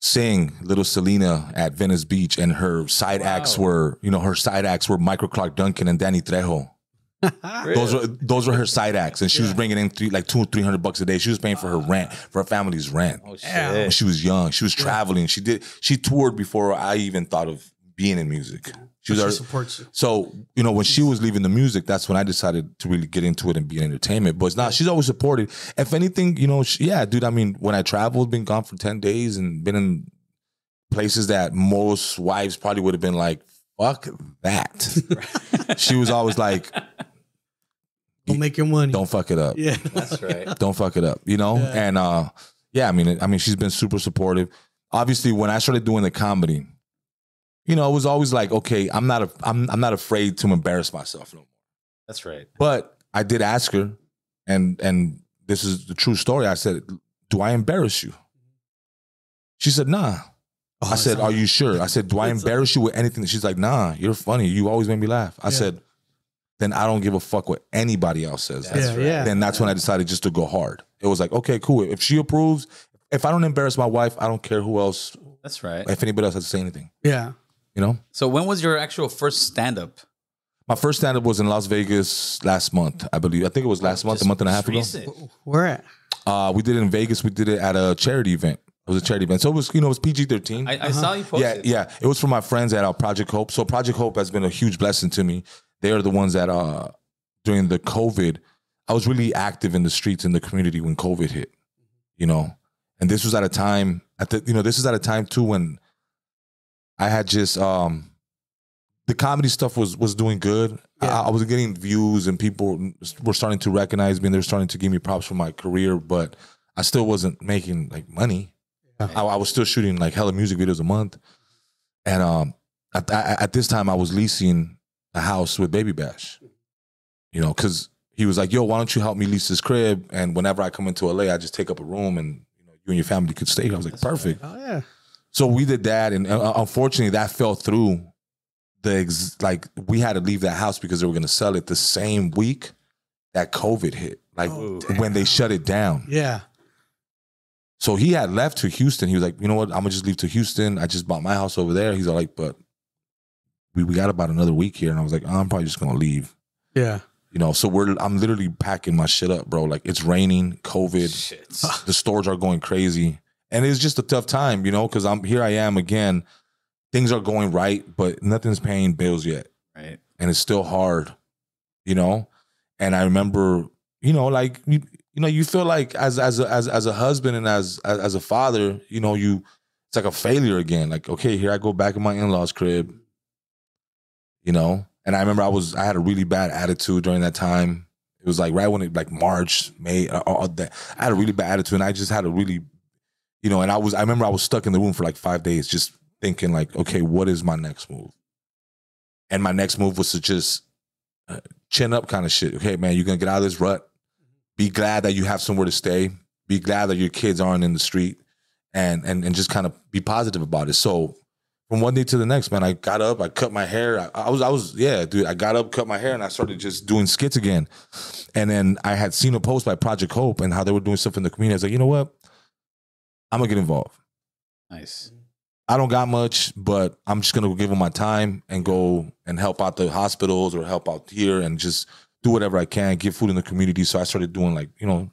sing Little Selena at Venice Beach, and her side acts were, you know, her side acts were Michael Clark Duncan and Danny Trejo. Really? Those were her side acts, and she was bringing in $200-$300 a day. She was paying for her rent, for her family's rent. Oh shit! When she was young, she was traveling. She toured before I even thought of being in music. She supports you. So you know, when she was leaving the music, that's when I decided to really get into it and be in entertainment. But it's not, she's always supported. If anything, you know, dude. I mean, when I traveled, been gone for 10 days, and been in places that most wives probably would have been like, "Fuck that." She was always like, don't make your money. Don't fuck it up. Yeah, that's right. Don't fuck it up. You know, and yeah, I mean, she's been super supportive. Obviously, when I started doing the comedy, you know, it was always like, okay, I'm not afraid to embarrass myself no more. That's right. But I did ask her, and this is the true story. I said, "Do I embarrass you?" She said, "Nah." Oh, I said, "Are you sure?" I said, "Do I embarrass you with anything?" She's like, "Nah, you're funny. You always make me laugh." I said, "Then I don't give a fuck what anybody else says." That's right. Then that's when I decided just to go hard. It was like, okay, cool. If she approves, if I don't embarrass my wife, I don't care who else. That's right. If anybody else has to say anything. Yeah. You know? So when was your actual first stand-up? My first stand-up was in Las Vegas last month, I believe. I think it was last month, a month and a half ago. Where at? We did it in Vegas. We did it at a charity event. It was a charity event. So it was, you know, it was PG-13. I saw you post it. Yeah. It was for my friends at Project Hope. So Project Hope has been a huge blessing to me. They are the ones that during the COVID, I was really active in the streets in the community when COVID hit, you know. And this was at a time, too, when I had just the comedy stuff was doing good. Yeah. I was getting views, and people were starting to recognize me, and they were starting to give me props for my career, but I still wasn't making like money. Yeah. I was still shooting like hella music videos a month, and at this time I was leasing a house with Baby Bash, you know, because he was like, "Yo, why don't you help me lease this crib? And whenever I come into LA, I just take up a room, and you know, you and your family could stay." I was like, "That's perfect." Right. Oh yeah. So we did that, and unfortunately, that fell through. Like we had to leave that house because they were going to sell it the same week that COVID hit, like when they shut it down. Yeah. So he had left to Houston. He was like, "You know what? I'm gonna just leave to Houston. I just bought my house over there." He's like, "But we got about another week here." And I was like, "I'm probably just gonna leave." Yeah. You know, so I'm literally packing my shit up, bro. Like, it's raining, COVID. Shit. The stores are going crazy. And it's just a tough time, you know, because here I am again. Things are going right, but nothing's paying bills yet. Right. And it's still hard, you know. And I remember, you know, like you feel like as a husband and as a father, you know, it's like a failure again. Like, okay, here I go back in my in-laws' crib. You know, and I remember I had a really bad attitude during that time. It was like right when it like March, May, all that. I had a really bad attitude, and I just had a really, you know, and I remember I was stuck in the room for like 5 days, just thinking like, okay, what is my next move? And my next move was to just chin up kind of shit. Okay, man, you're gonna get out of this rut. Be glad that you have somewhere to stay. Be glad that your kids aren't in the street, and just kind of be positive about it. So from one day to the next, man, I got up, I cut my hair. I got up, cut my hair, and I started just doing skits again. And then I had seen a post by Project Hope and how they were doing stuff in the community. I was like, you know what? I'm gonna get involved. Nice. I don't got much, but I'm just gonna give them my time and go and help out the hospitals or help out here and just do whatever I can, give food in the community. So I started doing like, you know,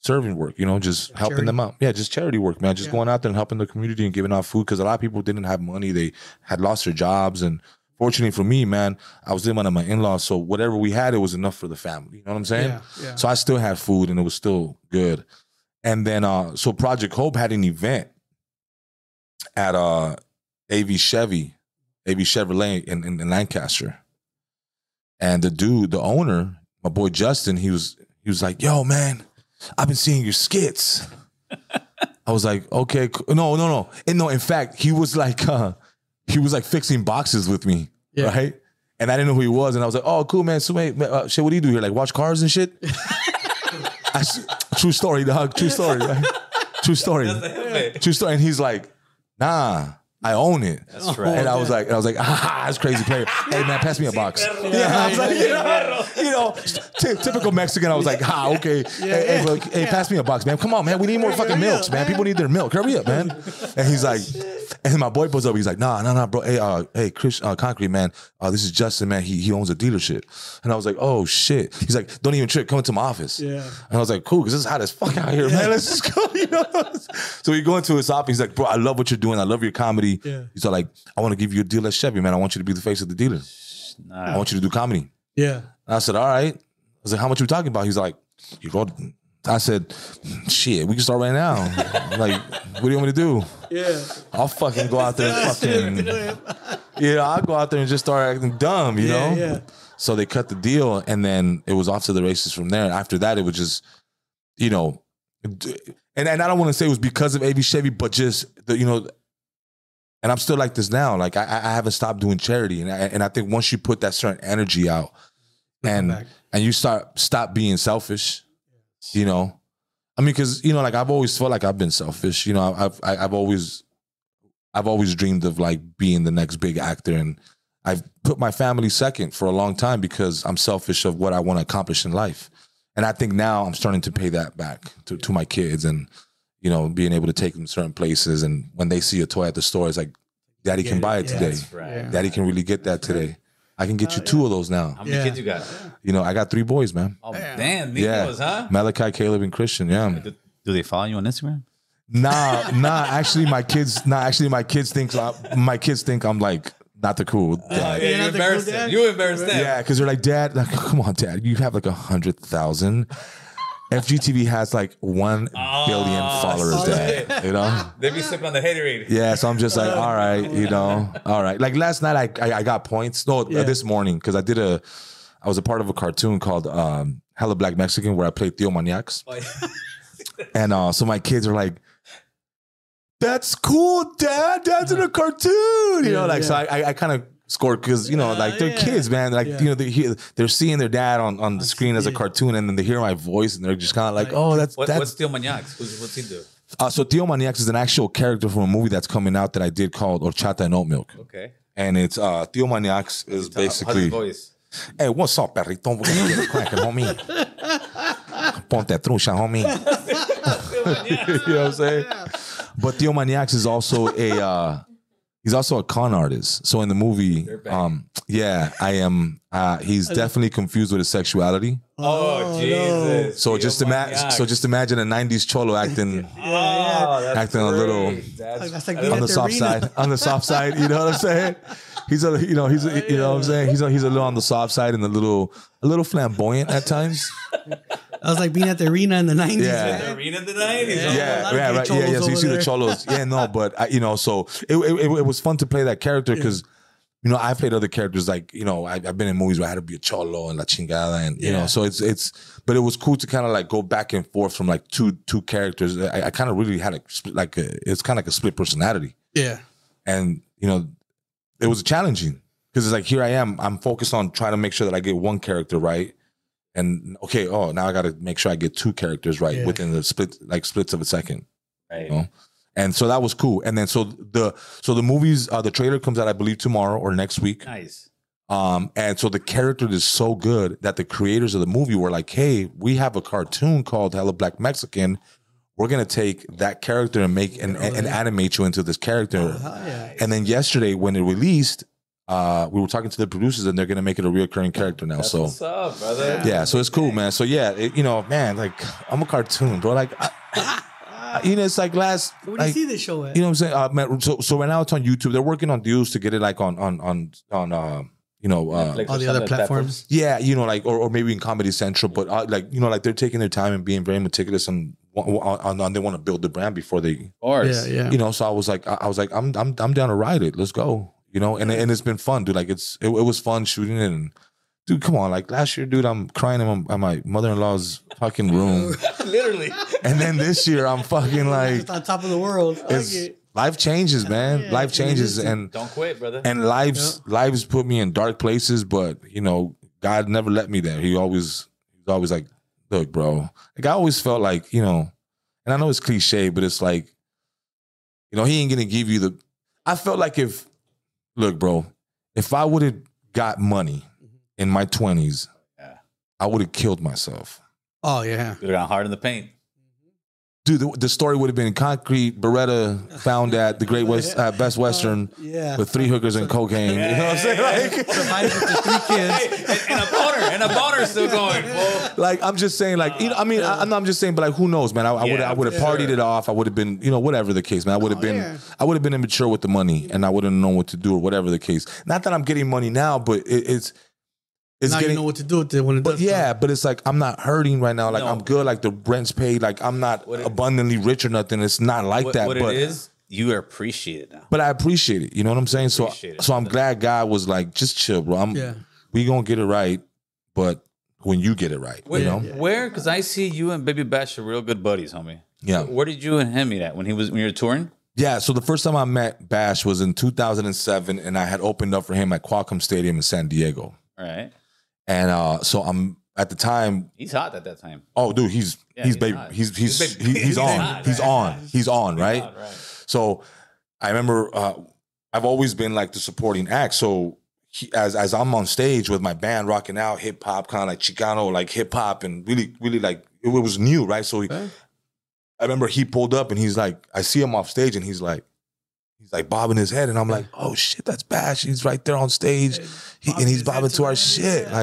serving work, you know, just helping them out. Yeah, just charity work, man. Just going out there and helping the community and giving out food, because a lot of people didn't have money. They had lost their jobs. And fortunately for me, man, I was living under my in-laws. So whatever we had, it was enough for the family. You know what I'm saying? Yeah, yeah. So I still had food, and it was still good. And then, so Project Hope had an event at AV Chevrolet in Lancaster. And the dude, the owner, my boy Justin, he was like, "Yo, man, I've been seeing your skits." I was like, "Okay, cool." No. In fact, he was like fixing boxes with me, right? And I didn't know who he was. And I was like, oh, cool, man. So, shit, what do you do here? Like, watch cars and shit? True story, dog. True story. Right? True story. True story. And he's like, nah, I own it. That's right. And I was like, ah, that's crazy player. Hey, man, pass me a box. Yeah, I was like, you know, typical Mexican. I was like, ah, okay. Hey, pass me a box, man. Come on, man. We need more fucking milks, man. People need their milk. Hurry up, man. And he's like, and my boy pulls up. He's like, nah, bro. Hey, Chris, Concrete, man. This is Justin, man. He owns a dealership. And I was like, oh shit. He's like, don't even trip. Come into my office. Yeah. And I was like, cool, because this is hot as fuck out here, man. Let's just go. You know. So we go into his office. He's like, bro, I love what you're doing. I love your comedy. Yeah. He's like, I want to give you a deal at Chevy, man. I want you to be the face of the dealer. Nice. I want you to do comedy. Yeah. And I said, all right. I was like, how much are we talking about? He's like, you wrote. I said, shit, we can start right now. Like, what do you want me to do? Yeah. I'll fucking go out there and fucking. Yeah, I'll go out there and just start acting dumb, you know? Yeah. So they cut the deal, and then it was off to the races from there. After that, it was just, you know, and I don't want to say it was because of AV Chevy, but just, the, you know, and I'm still like this now. Like I haven't stopped doing charity, and I think once you put that certain energy out, and you stop being selfish, you know, I mean, because you know, like I've always felt like I've been selfish. You know, I've always dreamed of like being the next big actor, and I've put my family second for a long time because I'm selfish of what I want to accomplish in life, and I think now I'm starting to pay that back to my kids and. You know, being able to take them to certain places, and when they see a toy at the store, it's like, Daddy can buy it today. Right. Daddy can really get that today. I can get you two of those now. How many kids you got? You know, I got 3 boys, man. Oh, damn. These boys, huh? Malachi, Caleb, and Christian, yeah. Do they follow you on Instagram? Nah. Actually, my kids think I'm like not the cool dad. Yeah, you embarrassed them. You embarrassed them. Yeah, because they're like, Dad, like, come on, Dad, you have like 100,000. FGTV has like 1 billion followers there, you know? They be sipping on the haterade. Yeah, so I'm just like, all right, you know, all right. Like last night I got points. No, this morning, because I was a part of a cartoon called Hella Black Mexican where I played Theo Maniacs. Oh, yeah. And so my kids are like, that's cool, Dad. Dad's in a cartoon. So I kind of scored because, you know, like they're kids, man. Like, you know, they're seeing their dad on the screen as a cartoon, and then they hear my voice and they're just kind of like, oh, that's. What's Theo Maniacs? What's he do? So Theo Maniacs is an actual character from a movie that's coming out that I did called Horchata and Oat Milk. Okay. And it's Theo Maniacs is basically. How's voice? Hey, what's up, perrito? We're gonna get a cracking, homie. Ponte trucha, homie. You know what I'm saying? Yeah. But Theo Maniacs is also a. He's also a con artist. So in the movie, I am. He's definitely confused with his sexuality. Oh Jesus! So just imagine a '90s cholo acting, acting great. A little that's like on the soft side. On the soft side, you know what I'm saying? He's a little on the soft side and a little flamboyant at times. I was like being at the arena in the 90s. Yeah. The arena in the 90s. Right. Yeah. So you see the cholos. Yeah, no, but, so it was fun to play that character because, you know, I played other characters like, you know, I've been in movies where I had to be a cholo and la chingada and, you know, so but it was cool to kind of like go back and forth from like two characters. I kind of really had it's kind of like a split personality. Yeah. And, you know, it was challenging because it's like, here I am. I'm focused on trying to make sure that I get one character right. And okay, now I got to make sure I get 2 characters right within the splits of a second. Right. You know? And so that was cool. And then so the movies, the trailer comes out, I believe, tomorrow or next week. Nice. And so the character is so good that the creators of the movie were like, hey, we have a cartoon called Hella Black Mexican. We're going to take that character and make and animate you into this character. And then yesterday when it released, we were talking to the producers, and they're gonna make it a reoccurring character now. That's so what's up, brother? Yeah, so it's cool, man. So yeah, man, like I'm a cartoon, bro. Like, it's like last. Where do you see this show at? You know what I'm saying? Man, so right now it's on YouTube. They're working on deals to get it like on all the other platforms. Yeah, you know, like or maybe in Comedy Central, but they're taking their time and being very meticulous and they want to build the brand before they. Yeah. You know, so I was like, I'm down to ride it. Let's go. You know, and it's been fun, dude. Like it was fun shooting it, and dude, come on, like last year, dude, I'm crying in my mother-in-law's fucking room, literally. And then this year, I'm fucking like just on top of the world. It's, Life changes, man. Yeah, life changes, and don't quit, brother. And lives put me in dark places, but you know, God never let me there. He's always like, look, bro. Like I always felt like, you know, and I know it's cliche, but it's like, you know, he ain't gonna give you the. I felt like if, look, bro, if I would have got money in my 20s, yeah, I would have killed myself. Oh yeah, would have gone hard in the paint. Dude, the story would have been Concrete, Beretta, found at the Great West, Best Western, with 3 hookers and cocaine. Yeah, you know what I'm saying? Like, with 3 kids and a boner still going. Well, like I'm just saying, like you know, I mean, I'm just saying, but like who knows, man? I would have partied it off. I would have been, you know, whatever the case, man. I would have been immature with the money, and I wouldn't know what to do or whatever the case. Not that I'm getting money now, but it's now getting, you know what to do with it when it does. Yeah, but it's like I'm not hurting right now. Like no, I'm good. Like the rent's paid. Like I'm not abundantly rich or nothing. It's not like that. But it is, you appreciate it now. But I appreciate it. You know what I'm saying? So I'm glad God was like, just chill, bro. We gonna get it right. But when you get it right, where? Because I see you and Baby Bash are real good buddies, homie. Yeah. Where did you and him meet at when you were touring? Yeah. So the first time I met Bash was in 2007, and I had opened up for him at Qualcomm Stadium in San Diego. All right. And so I'm at the time. He's hot at that time. Oh, dude, he's on, right? So I remember I've always been like the supporting act. So as I'm on stage with my band, rocking out hip hop, kind of like Chicano, like hip hop, and really like it was new, right? So I remember he pulled up and he's like, I see him off stage and he's like bobbing his head, and I'm like, oh shit, that's Bash. He's right there on stage, and he's bobbing to our shit. And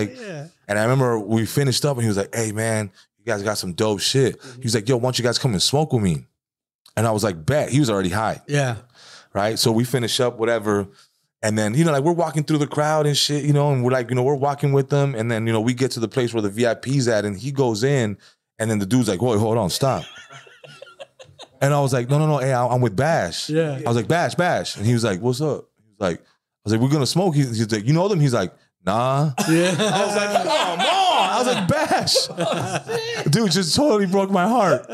I remember we finished up, and he was like, hey man, you guys got some dope shit. He was like, yo, why don't you guys come and smoke with me? And I was like, bet. He was already high. Yeah. Right? So we finish up, whatever. And then, you know, like we're walking through the crowd and shit, you know, and we're like, you know, we're walking with them. And then, you know, we get to the place where the VIP's at, and he goes in, and then the dude's like, whoa, hold on, stop. And I was like, no, hey, I'm with Bash. Yeah. I was like, Bash. And he was like, what's up? He was like, I was like, we're going to smoke. He's like, you know them? He's like, nah. Yeah. I was like, oh, come on. I was like, Bash. Dude, just totally broke my heart.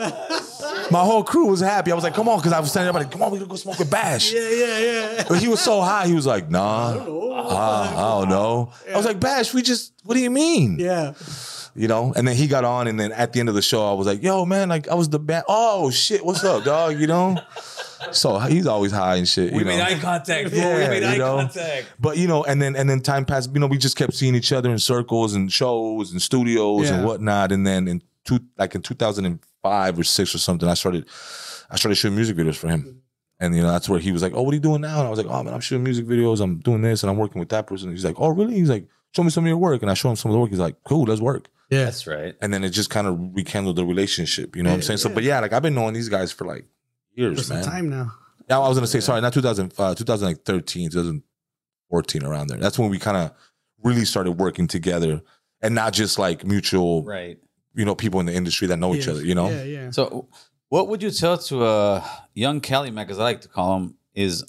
My whole crew was happy. I was like, come on, because I was standing up like, come on, we're going to go smoke with Bash. Yeah. But he was so high, he was like, nah. I don't know. Yeah. I was like, Bash, what do you mean? Yeah. You know, and then he got on, and then at the end of the show, I was like, yo, man, like, I was the band. Oh, shit, what's up, dog, you know? So he's always high and shit, you know? We made eye contact. Yeah, we made eye contact. But, you know, and then time passed. You know, we just kept seeing each other in circles and shows and studios and whatnot. And then in 2005 or 6 or something, I started shooting music videos for him. And, you know, that's where he was like, oh, what are you doing now? And I was like, oh, man, I'm shooting music videos. I'm doing this, and I'm working with that person. And he's like, oh, really? He's like, show me some of your work. And I show him some of the work. He's like, cool, let's work. Yeah, that's right. And then it just kind of rekindled the relationship. You know what I'm saying? So, but yeah, like I've been knowing these guys for like years, man. Some time now. Yeah, I was gonna say sorry, not 2013, 2014, around there. That's when we kind of really started working together, and not just like mutual, right? You know, people in the industry that know each other. You know. Yeah. So, what would you tell to young Kelly Mac, as I like to call him, is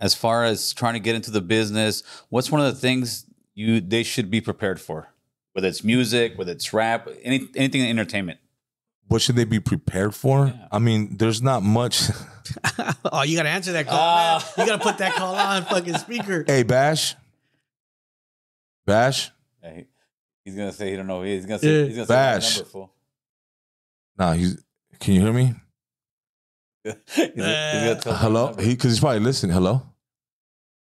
as far as trying to get into the business? What's one of the things they should be prepared for? Whether it's music, whether it's rap, anything in entertainment. What should they be prepared for? Yeah. I mean, there's not much. Oh, you got to answer that call. You got to put that call on fucking speaker. Hey, Bash. Hey, he's going to say he don't know who he is. He's going to say, Bash. Number, fool. Nah, can you hear me? he's hello? Because he's probably listening. Hello?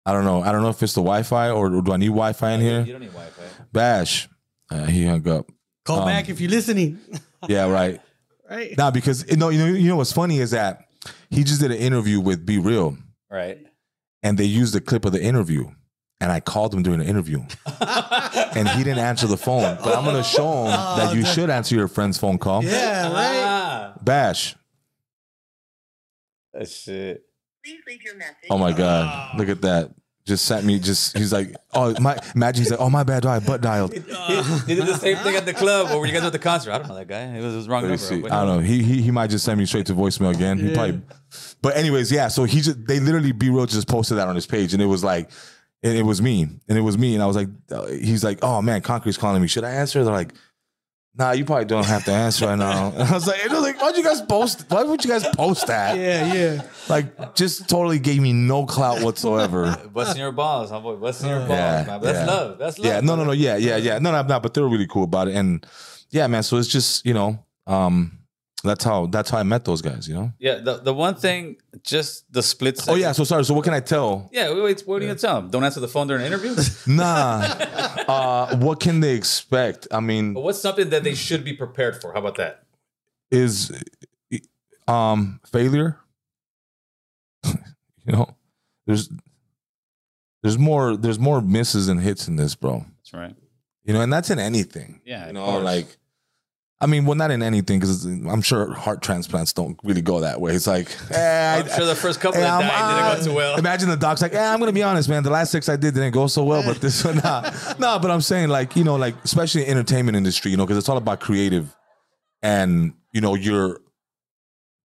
I don't know if it's the Wi-Fi or do I need Wi-Fi in here? You don't need Wi-Fi. Bash. He hung up. Call back if you're listening. Yeah, right. Right. Nah, because you know what's funny is that he just did an interview with Be Real. Right. And they used the clip of the interview. And I called him during the interview. And he didn't answer the phone. But I'm gonna show him that you should answer your friend's phone call. Yeah, right. Bash. That shit. Please leave your message. Oh my God. Look at that. Just sent me. He's like, oh my. Imagine he's like, oh my bad, I butt dialed. He did the same thing at the club or when you guys were at the concert. I don't know that guy. It was wrong number. See, I don't know. He might just send me straight to voicemail again. Yeah. He probably. But anyways, yeah. So they literally Be Real just posted that on his page, and it was like, and it was me, and I was like, he's like, oh man, Concrete's calling me. Should I answer? They're like, Nah, you probably don't have to answer right now. And I was like, why would you guys post that? Yeah, yeah. Like, just totally gave me no clout whatsoever. Busting your balls, my boy. Busting your balls, man. That's love. That's love. Yeah, no. Yeah. No, I'm not. But they were really cool about it. And yeah, man. So it's just, you know, that's how I met those guys, you know? Yeah. The one thing, just the split second. Oh, yeah. So sorry. So what can I tell? Yeah. Wait, what are you going to tell them? Don't answer the phone during interviews? Nah. What can they expect? I mean, what's something that they should be prepared for? How about that? Is failure? You know, there's more misses than hits in this, bro. That's right. You know, and that's in anything. Yeah, you know, like, I mean, well, not in anything, because I'm sure heart transplants don't really go that way. It's like, I'm sure the first couple that died didn't go too well. Imagine the doc's like, I'm going to be honest, man. The last 6 I did didn't go so well, but this one, nah, but I'm saying, like, you know, like, especially in the entertainment industry, you know, because it's all about creative. And, you know,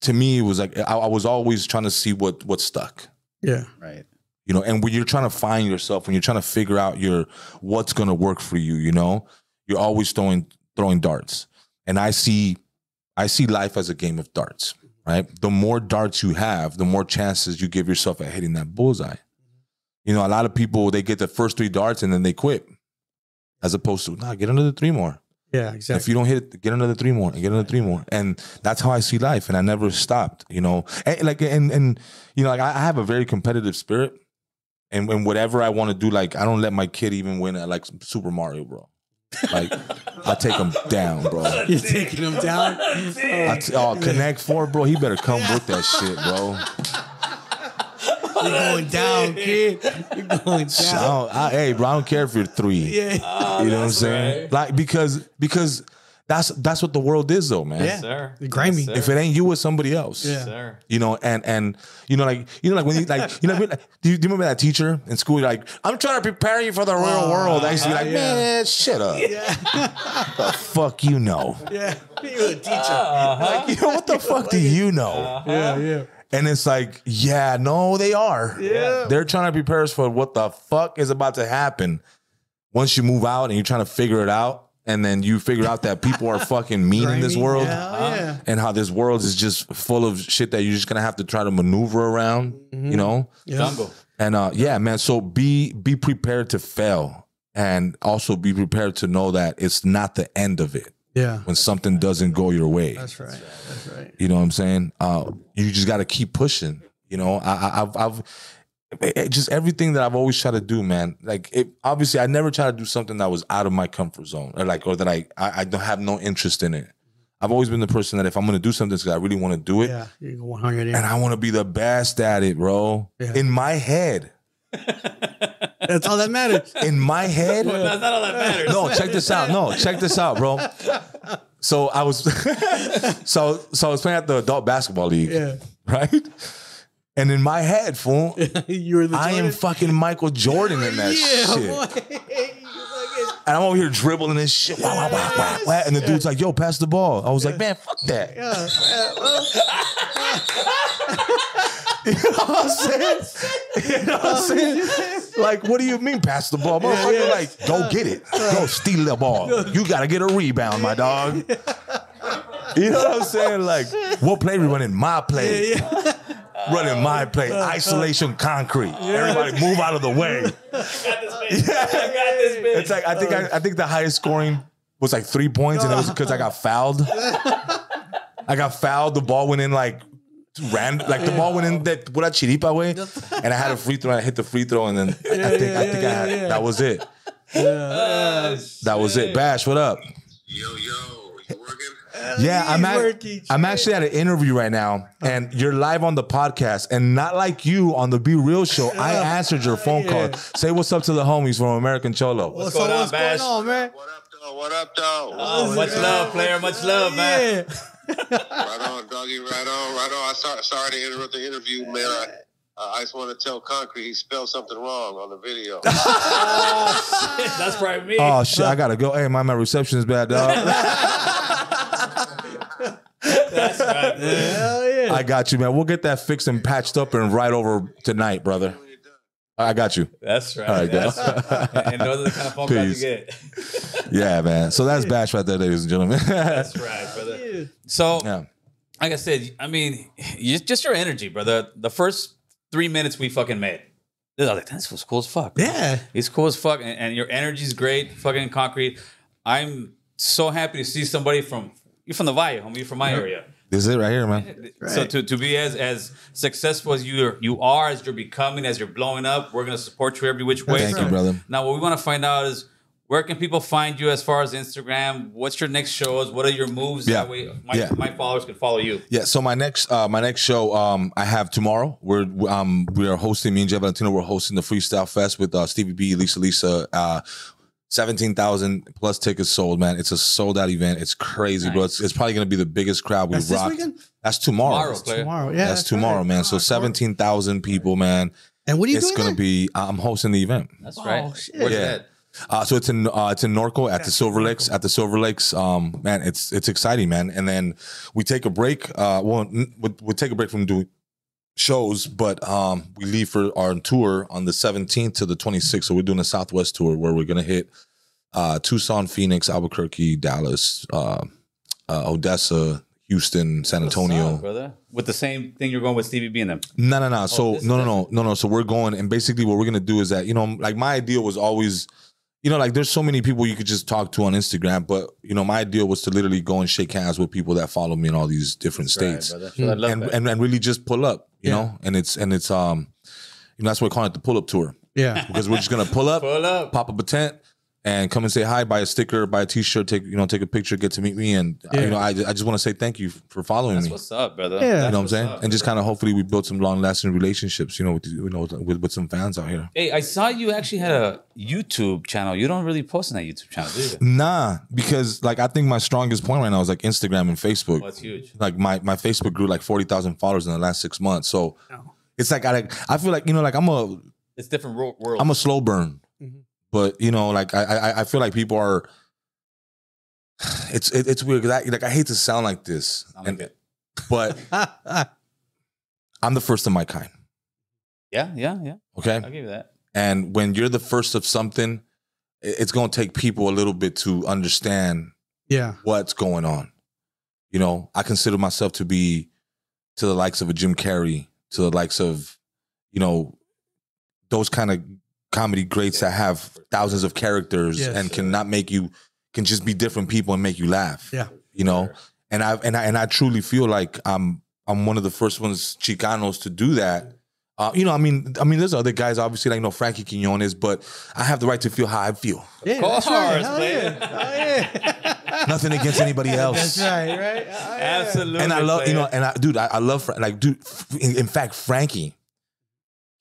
to me, it was like, I was always trying to see what stuck. Yeah. Right. You know, and when you're trying to find yourself, when you're trying to figure out what's going to work for you, you know, you're always throwing darts. And I see life as a game of darts, right? The more darts you have, the more chances you give yourself at hitting that bullseye. You know, a lot of people, they get the first 3 darts and then they quit, as opposed to, nah, get another 3 more. Yeah, exactly. If you don't hit it, get another 3 more and get another 3 more. And that's how I see life. And I never stopped, you know. And you know, like, I have a very competitive spirit. And whatever I want to do, like, I don't let my kid even win at, like, Super Mario, bro. Like, I take him down, bro. You're taking him down? Connect 4, bro. He better come with that shit, bro. You're going down, kid. You're going down. Hey, bro, I don't care if you're 3. Yeah. You know what I'm saying? Right. Like, because that's what the world is, though, man. Yeah, sir. Grimy. Yes, sir. If it ain't you, it's somebody else. Yeah, sir. You know, and you know, like when you, like, you know, like, do you remember that teacher in school? You're like, I'm trying to prepare you for the real world. I used to be like, man, shut up. Yeah. The fuck you know? Yeah, you're a teacher. Like, you know, what the fuck do you know? Yeah, yeah. And it's like, yeah, no, they are. Yeah, they're trying to prepare us for what the fuck is about to happen once you move out and you're trying to figure it out. And then you figure out that people are fucking mean in this world, and how this world is just full of shit that you're just gonna have to try to maneuver around, you know? Yes. And yeah, man, so be prepared to fail, and also be prepared to know that it's not the end of it. Yeah. When something doesn't go your way. That's right. That's right. You know what I'm saying? You just gotta keep pushing. You know, I've just everything that I've always tried to do, man. Like, obviously, I never try to do something that was out of my comfort zone, or that I don't have no interest in it. I've always been the person that if I'm going to do something, because I really want to do it, you're 100, and I want to be the best at it, bro. Yeah. In my head, that's all that matters. In my head, well, that's not all that matters. No, check this out. No, check this out, bro. So I was, so I was playing at the adult basketball league, right? And in my head, fool, I am fucking Michael Jordan in that shit. And I'm over here dribbling this shit. Wah, wah, wah, wah, wah. And the dude's like, yo, pass the ball. I was like, man, fuck that. You know what I'm saying? You know what I'm saying? Like, what do you mean pass the ball? Motherfucker, like, go get it. Go steal the ball. You got to get a rebound, my dog. You know what I'm saying? Like, what play we running? My play. Running my play, isolation concrete. Everybody move out of the way. I got this bitch. Yeah. I got this bitch. It's like, I think the highest scoring was like 3 points, and it was because I got fouled. I got fouled. The ball went in like random. Like, the ball went in that what I chiripa way, and I had a free throw. And I hit the free throw, and then I think that was it. That was it. Bash, what up? Yo. Yeah, I'm actually at an interview right now, and you're live on the podcast, and not like you on the Be Real show. I answered your phone call. Say what's up to the homies from American Cholo. What's going on, man? What up, though? Much love, player. Much love, man. Right on, doggy. Right on. Sorry to interrupt the interview, man. I just want to tell Concrete he spelled something wrong on the video. Oh, shit. That's probably me. Oh, shit. I got to go. Hey, my reception is bad, dog. That's right, hell yeah. I got you, man. We'll get that fixed and patched up and right over tonight, brother. I got you. That's right. All right, that's right. And those are the kind of phone calls you get. Yeah, man. So that's Bash right there, ladies and gentlemen. That's right, brother. So, like I said, I mean, just your energy, brother. The first 3 minutes we fucking made, I was like, this was cool as fuck. Yeah. It's cool as fuck. And your energy's great. Fucking Concrete. I'm so happy to see somebody from, you're from the Valle, homie. You're from my area. This is it right here, man. Right. So to be as successful as you are, as you're becoming, as you're blowing up, we're going to support you every which way. Thank you, brother. Now, what we want to find out is, where can people find you as far as Instagram? What's your next shows? What are your moves? Yeah. That way my followers can follow you. Yeah. So my next show, I have tomorrow. We are hosting, me and Jay Valentino, we're hosting the Freestyle Fest with Stevie B, Lisa, 17,000 plus tickets sold, man. It's a sold out event. It's crazy, nice, bro. It's probably going to be the biggest crowd we've rocked. That's tomorrow. That's tomorrow, man. So 17,000 people, man. And what are you doing? It's going to be, I'm hosting the event. That's right. Oh, shit. Where's that? So it's in Norco at the Silver Lakes. At the Silver Lakes, man, it's exciting, man. And then we take a break. We'll take a break from doing shows, but we leave for our tour on the 17th to the 26th. So we're doing a Southwest tour where we're gonna hit Tucson, Phoenix, Albuquerque, Dallas, Odessa, Houston, San Antonio. What's up, brother? With the same thing you're going with Stevie B and them? No. So no. So we're going, and basically what we're gonna do is that, you know, like my idea was always, you know, like there's so many people you could just talk to on Instagram, but you know, my idea was to literally go and shake hands with people that follow me in all these different states, and really just pull up, you know. And it's you know, that's why we're calling it the pull up tour. Yeah, because we're just gonna pull up, pop up a tent, and come and say hi, buy a sticker, buy a T-shirt, take a picture, get to meet me, and I just want to say thank you for following me. That's what's up, brother. Yeah, you know what I'm saying. And just kind of hopefully we build some long lasting relationships, with some fans out here. Hey, I saw you actually had a YouTube channel. You don't really post on that YouTube channel, do you? Nah, because like I think my strongest point right now is like Instagram and Facebook. That's huge. Like my Facebook grew like 40,000 followers in the last 6 months. So it's like I feel like, you know, like it's different world. I'm a slow burn, but you know, like I feel like people are. It's weird because I hate to sound like this, but I'm the first of my kind. Yeah. Okay, I'll give you that. And when you're the first of something, it's going to take people a little bit to understand what's going on. You know, I consider myself to be to the likes of a Jim Carrey, to the likes of, you know, those kind of comedy greats that have thousands of characters cannot make you, can just be different people and make you laugh. Yeah. You know, and I truly feel like I'm one of the first ones, Chicanos, to do that. You know, I mean, there's other guys, obviously, like, you know, Frankie Quinonez, but I have the right to feel how I feel. Yeah, of course, right. Nothing against anybody else. That's right. Oh, yeah. Absolutely. And I love, player. You know, and I love, like, dude. In fact, Frankie,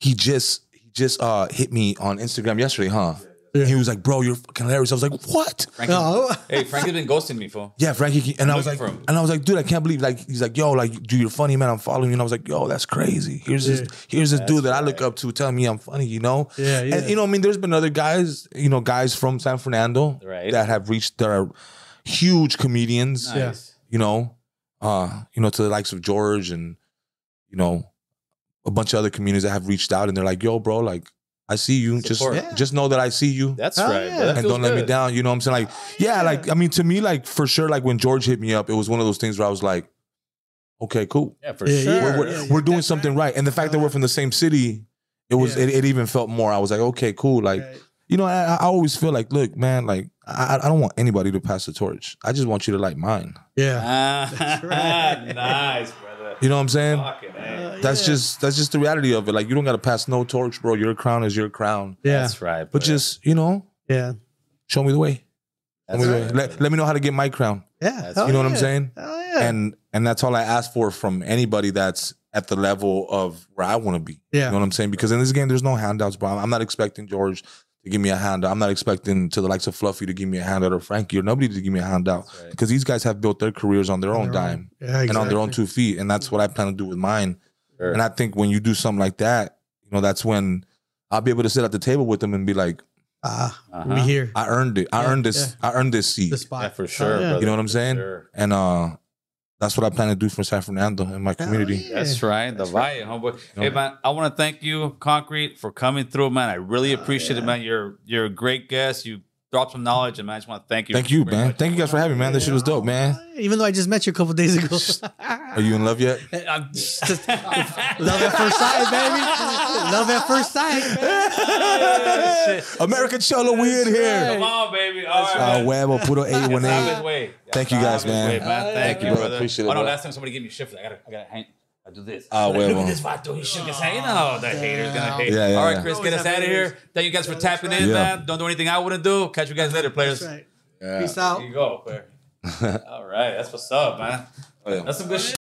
he just hit me on Instagram yesterday, huh? Yeah. He was like, "Bro, you're fucking hilarious." I was like, "What?" Frankie, hey, Frankie's been ghosting me, fool. Yeah, Frankie, and I was like, "Dude, I can't believe." Like, he's like, "Yo, like, dude, you're funny, man. I'm following you." And I was like, "Yo, that's crazy. Here's this dude that I look up to, telling me I'm funny, you know." Yeah. And you know, I mean, there's been other guys, you know, guys from San Fernando that have reached their huge comedians. Nice. You know, to the likes of George and, you know, a bunch of other communities that have reached out, and they're like, "Yo, bro, like, I see you. Just know that I see you." That's right. Yeah. That and don't let me down. You know what I'm saying? Like, like, I mean, to me, like, for sure, like, when George hit me up, it was one of those things where I was like, okay, cool. Yeah, for sure. We're doing something right. And the fact that we're from the same city, it even felt more. I was like, okay, cool. Like, you know, I always feel like, look, man, like, I don't want anybody to pass the torch. I just want you to light mine. Yeah. That's right. Nice, brother. You know what I'm saying? That's just the reality of it. Like, you don't got to pass no torch, bro. Your crown is your crown. Yeah. That's right. But just, you know, show me the way. That's right. Let me know how to get my crown. Yeah. You know what I'm saying? Oh, yeah. And that's all I ask for from anybody that's at the level of where I want to be. Yeah. You know what I'm saying? Because in this game, there's no handouts, bro. I'm not expecting George to give me a handout. I'm not expecting to the likes of Fluffy to give me a handout, or Frankie, or nobody to give me a handout, because these guys have built their careers on their own dime and on their own 2 feet. And that's what I plan to do with mine. Sure. And I think when you do something like that, you know, that's when I'll be able to sit at the table with them and be like, we here. I earned it. I earned this seat. The spot. Yeah, for sure. Brother. You know what I'm saying? Sure. And that's what I plan to do for San Fernando and my community. Yeah. That's right. The Valle, homeboy. Hey, man, I want to thank you, Concrete, for coming through, man. I really appreciate it, man. You're a great guest. You drop some knowledge, and man, I just want to thank you. Thank you, man. Thank you guys for having me, man. This shit was dope, man. Even though I just met you a couple days ago. Are you in love yet? I'm just, love at first sight, baby. Love at first sight. American Cholo, we in here. Come on, baby. All right. Huevo, puro 818. Thank you guys, man. Thank you, brother. Appreciate it. I know last time somebody gave me shifts. I gotta hang. I do this. Look at this vato. He shook his hand. Oh, the hater's going to hate. Yeah, yeah, all right, Chris, get us out of here. Thank you guys for tapping in, man. Don't do anything I wouldn't do. Catch you guys later, players. That's right. Peace out. Here you go. All right. That's what's up, man. That's some good shit.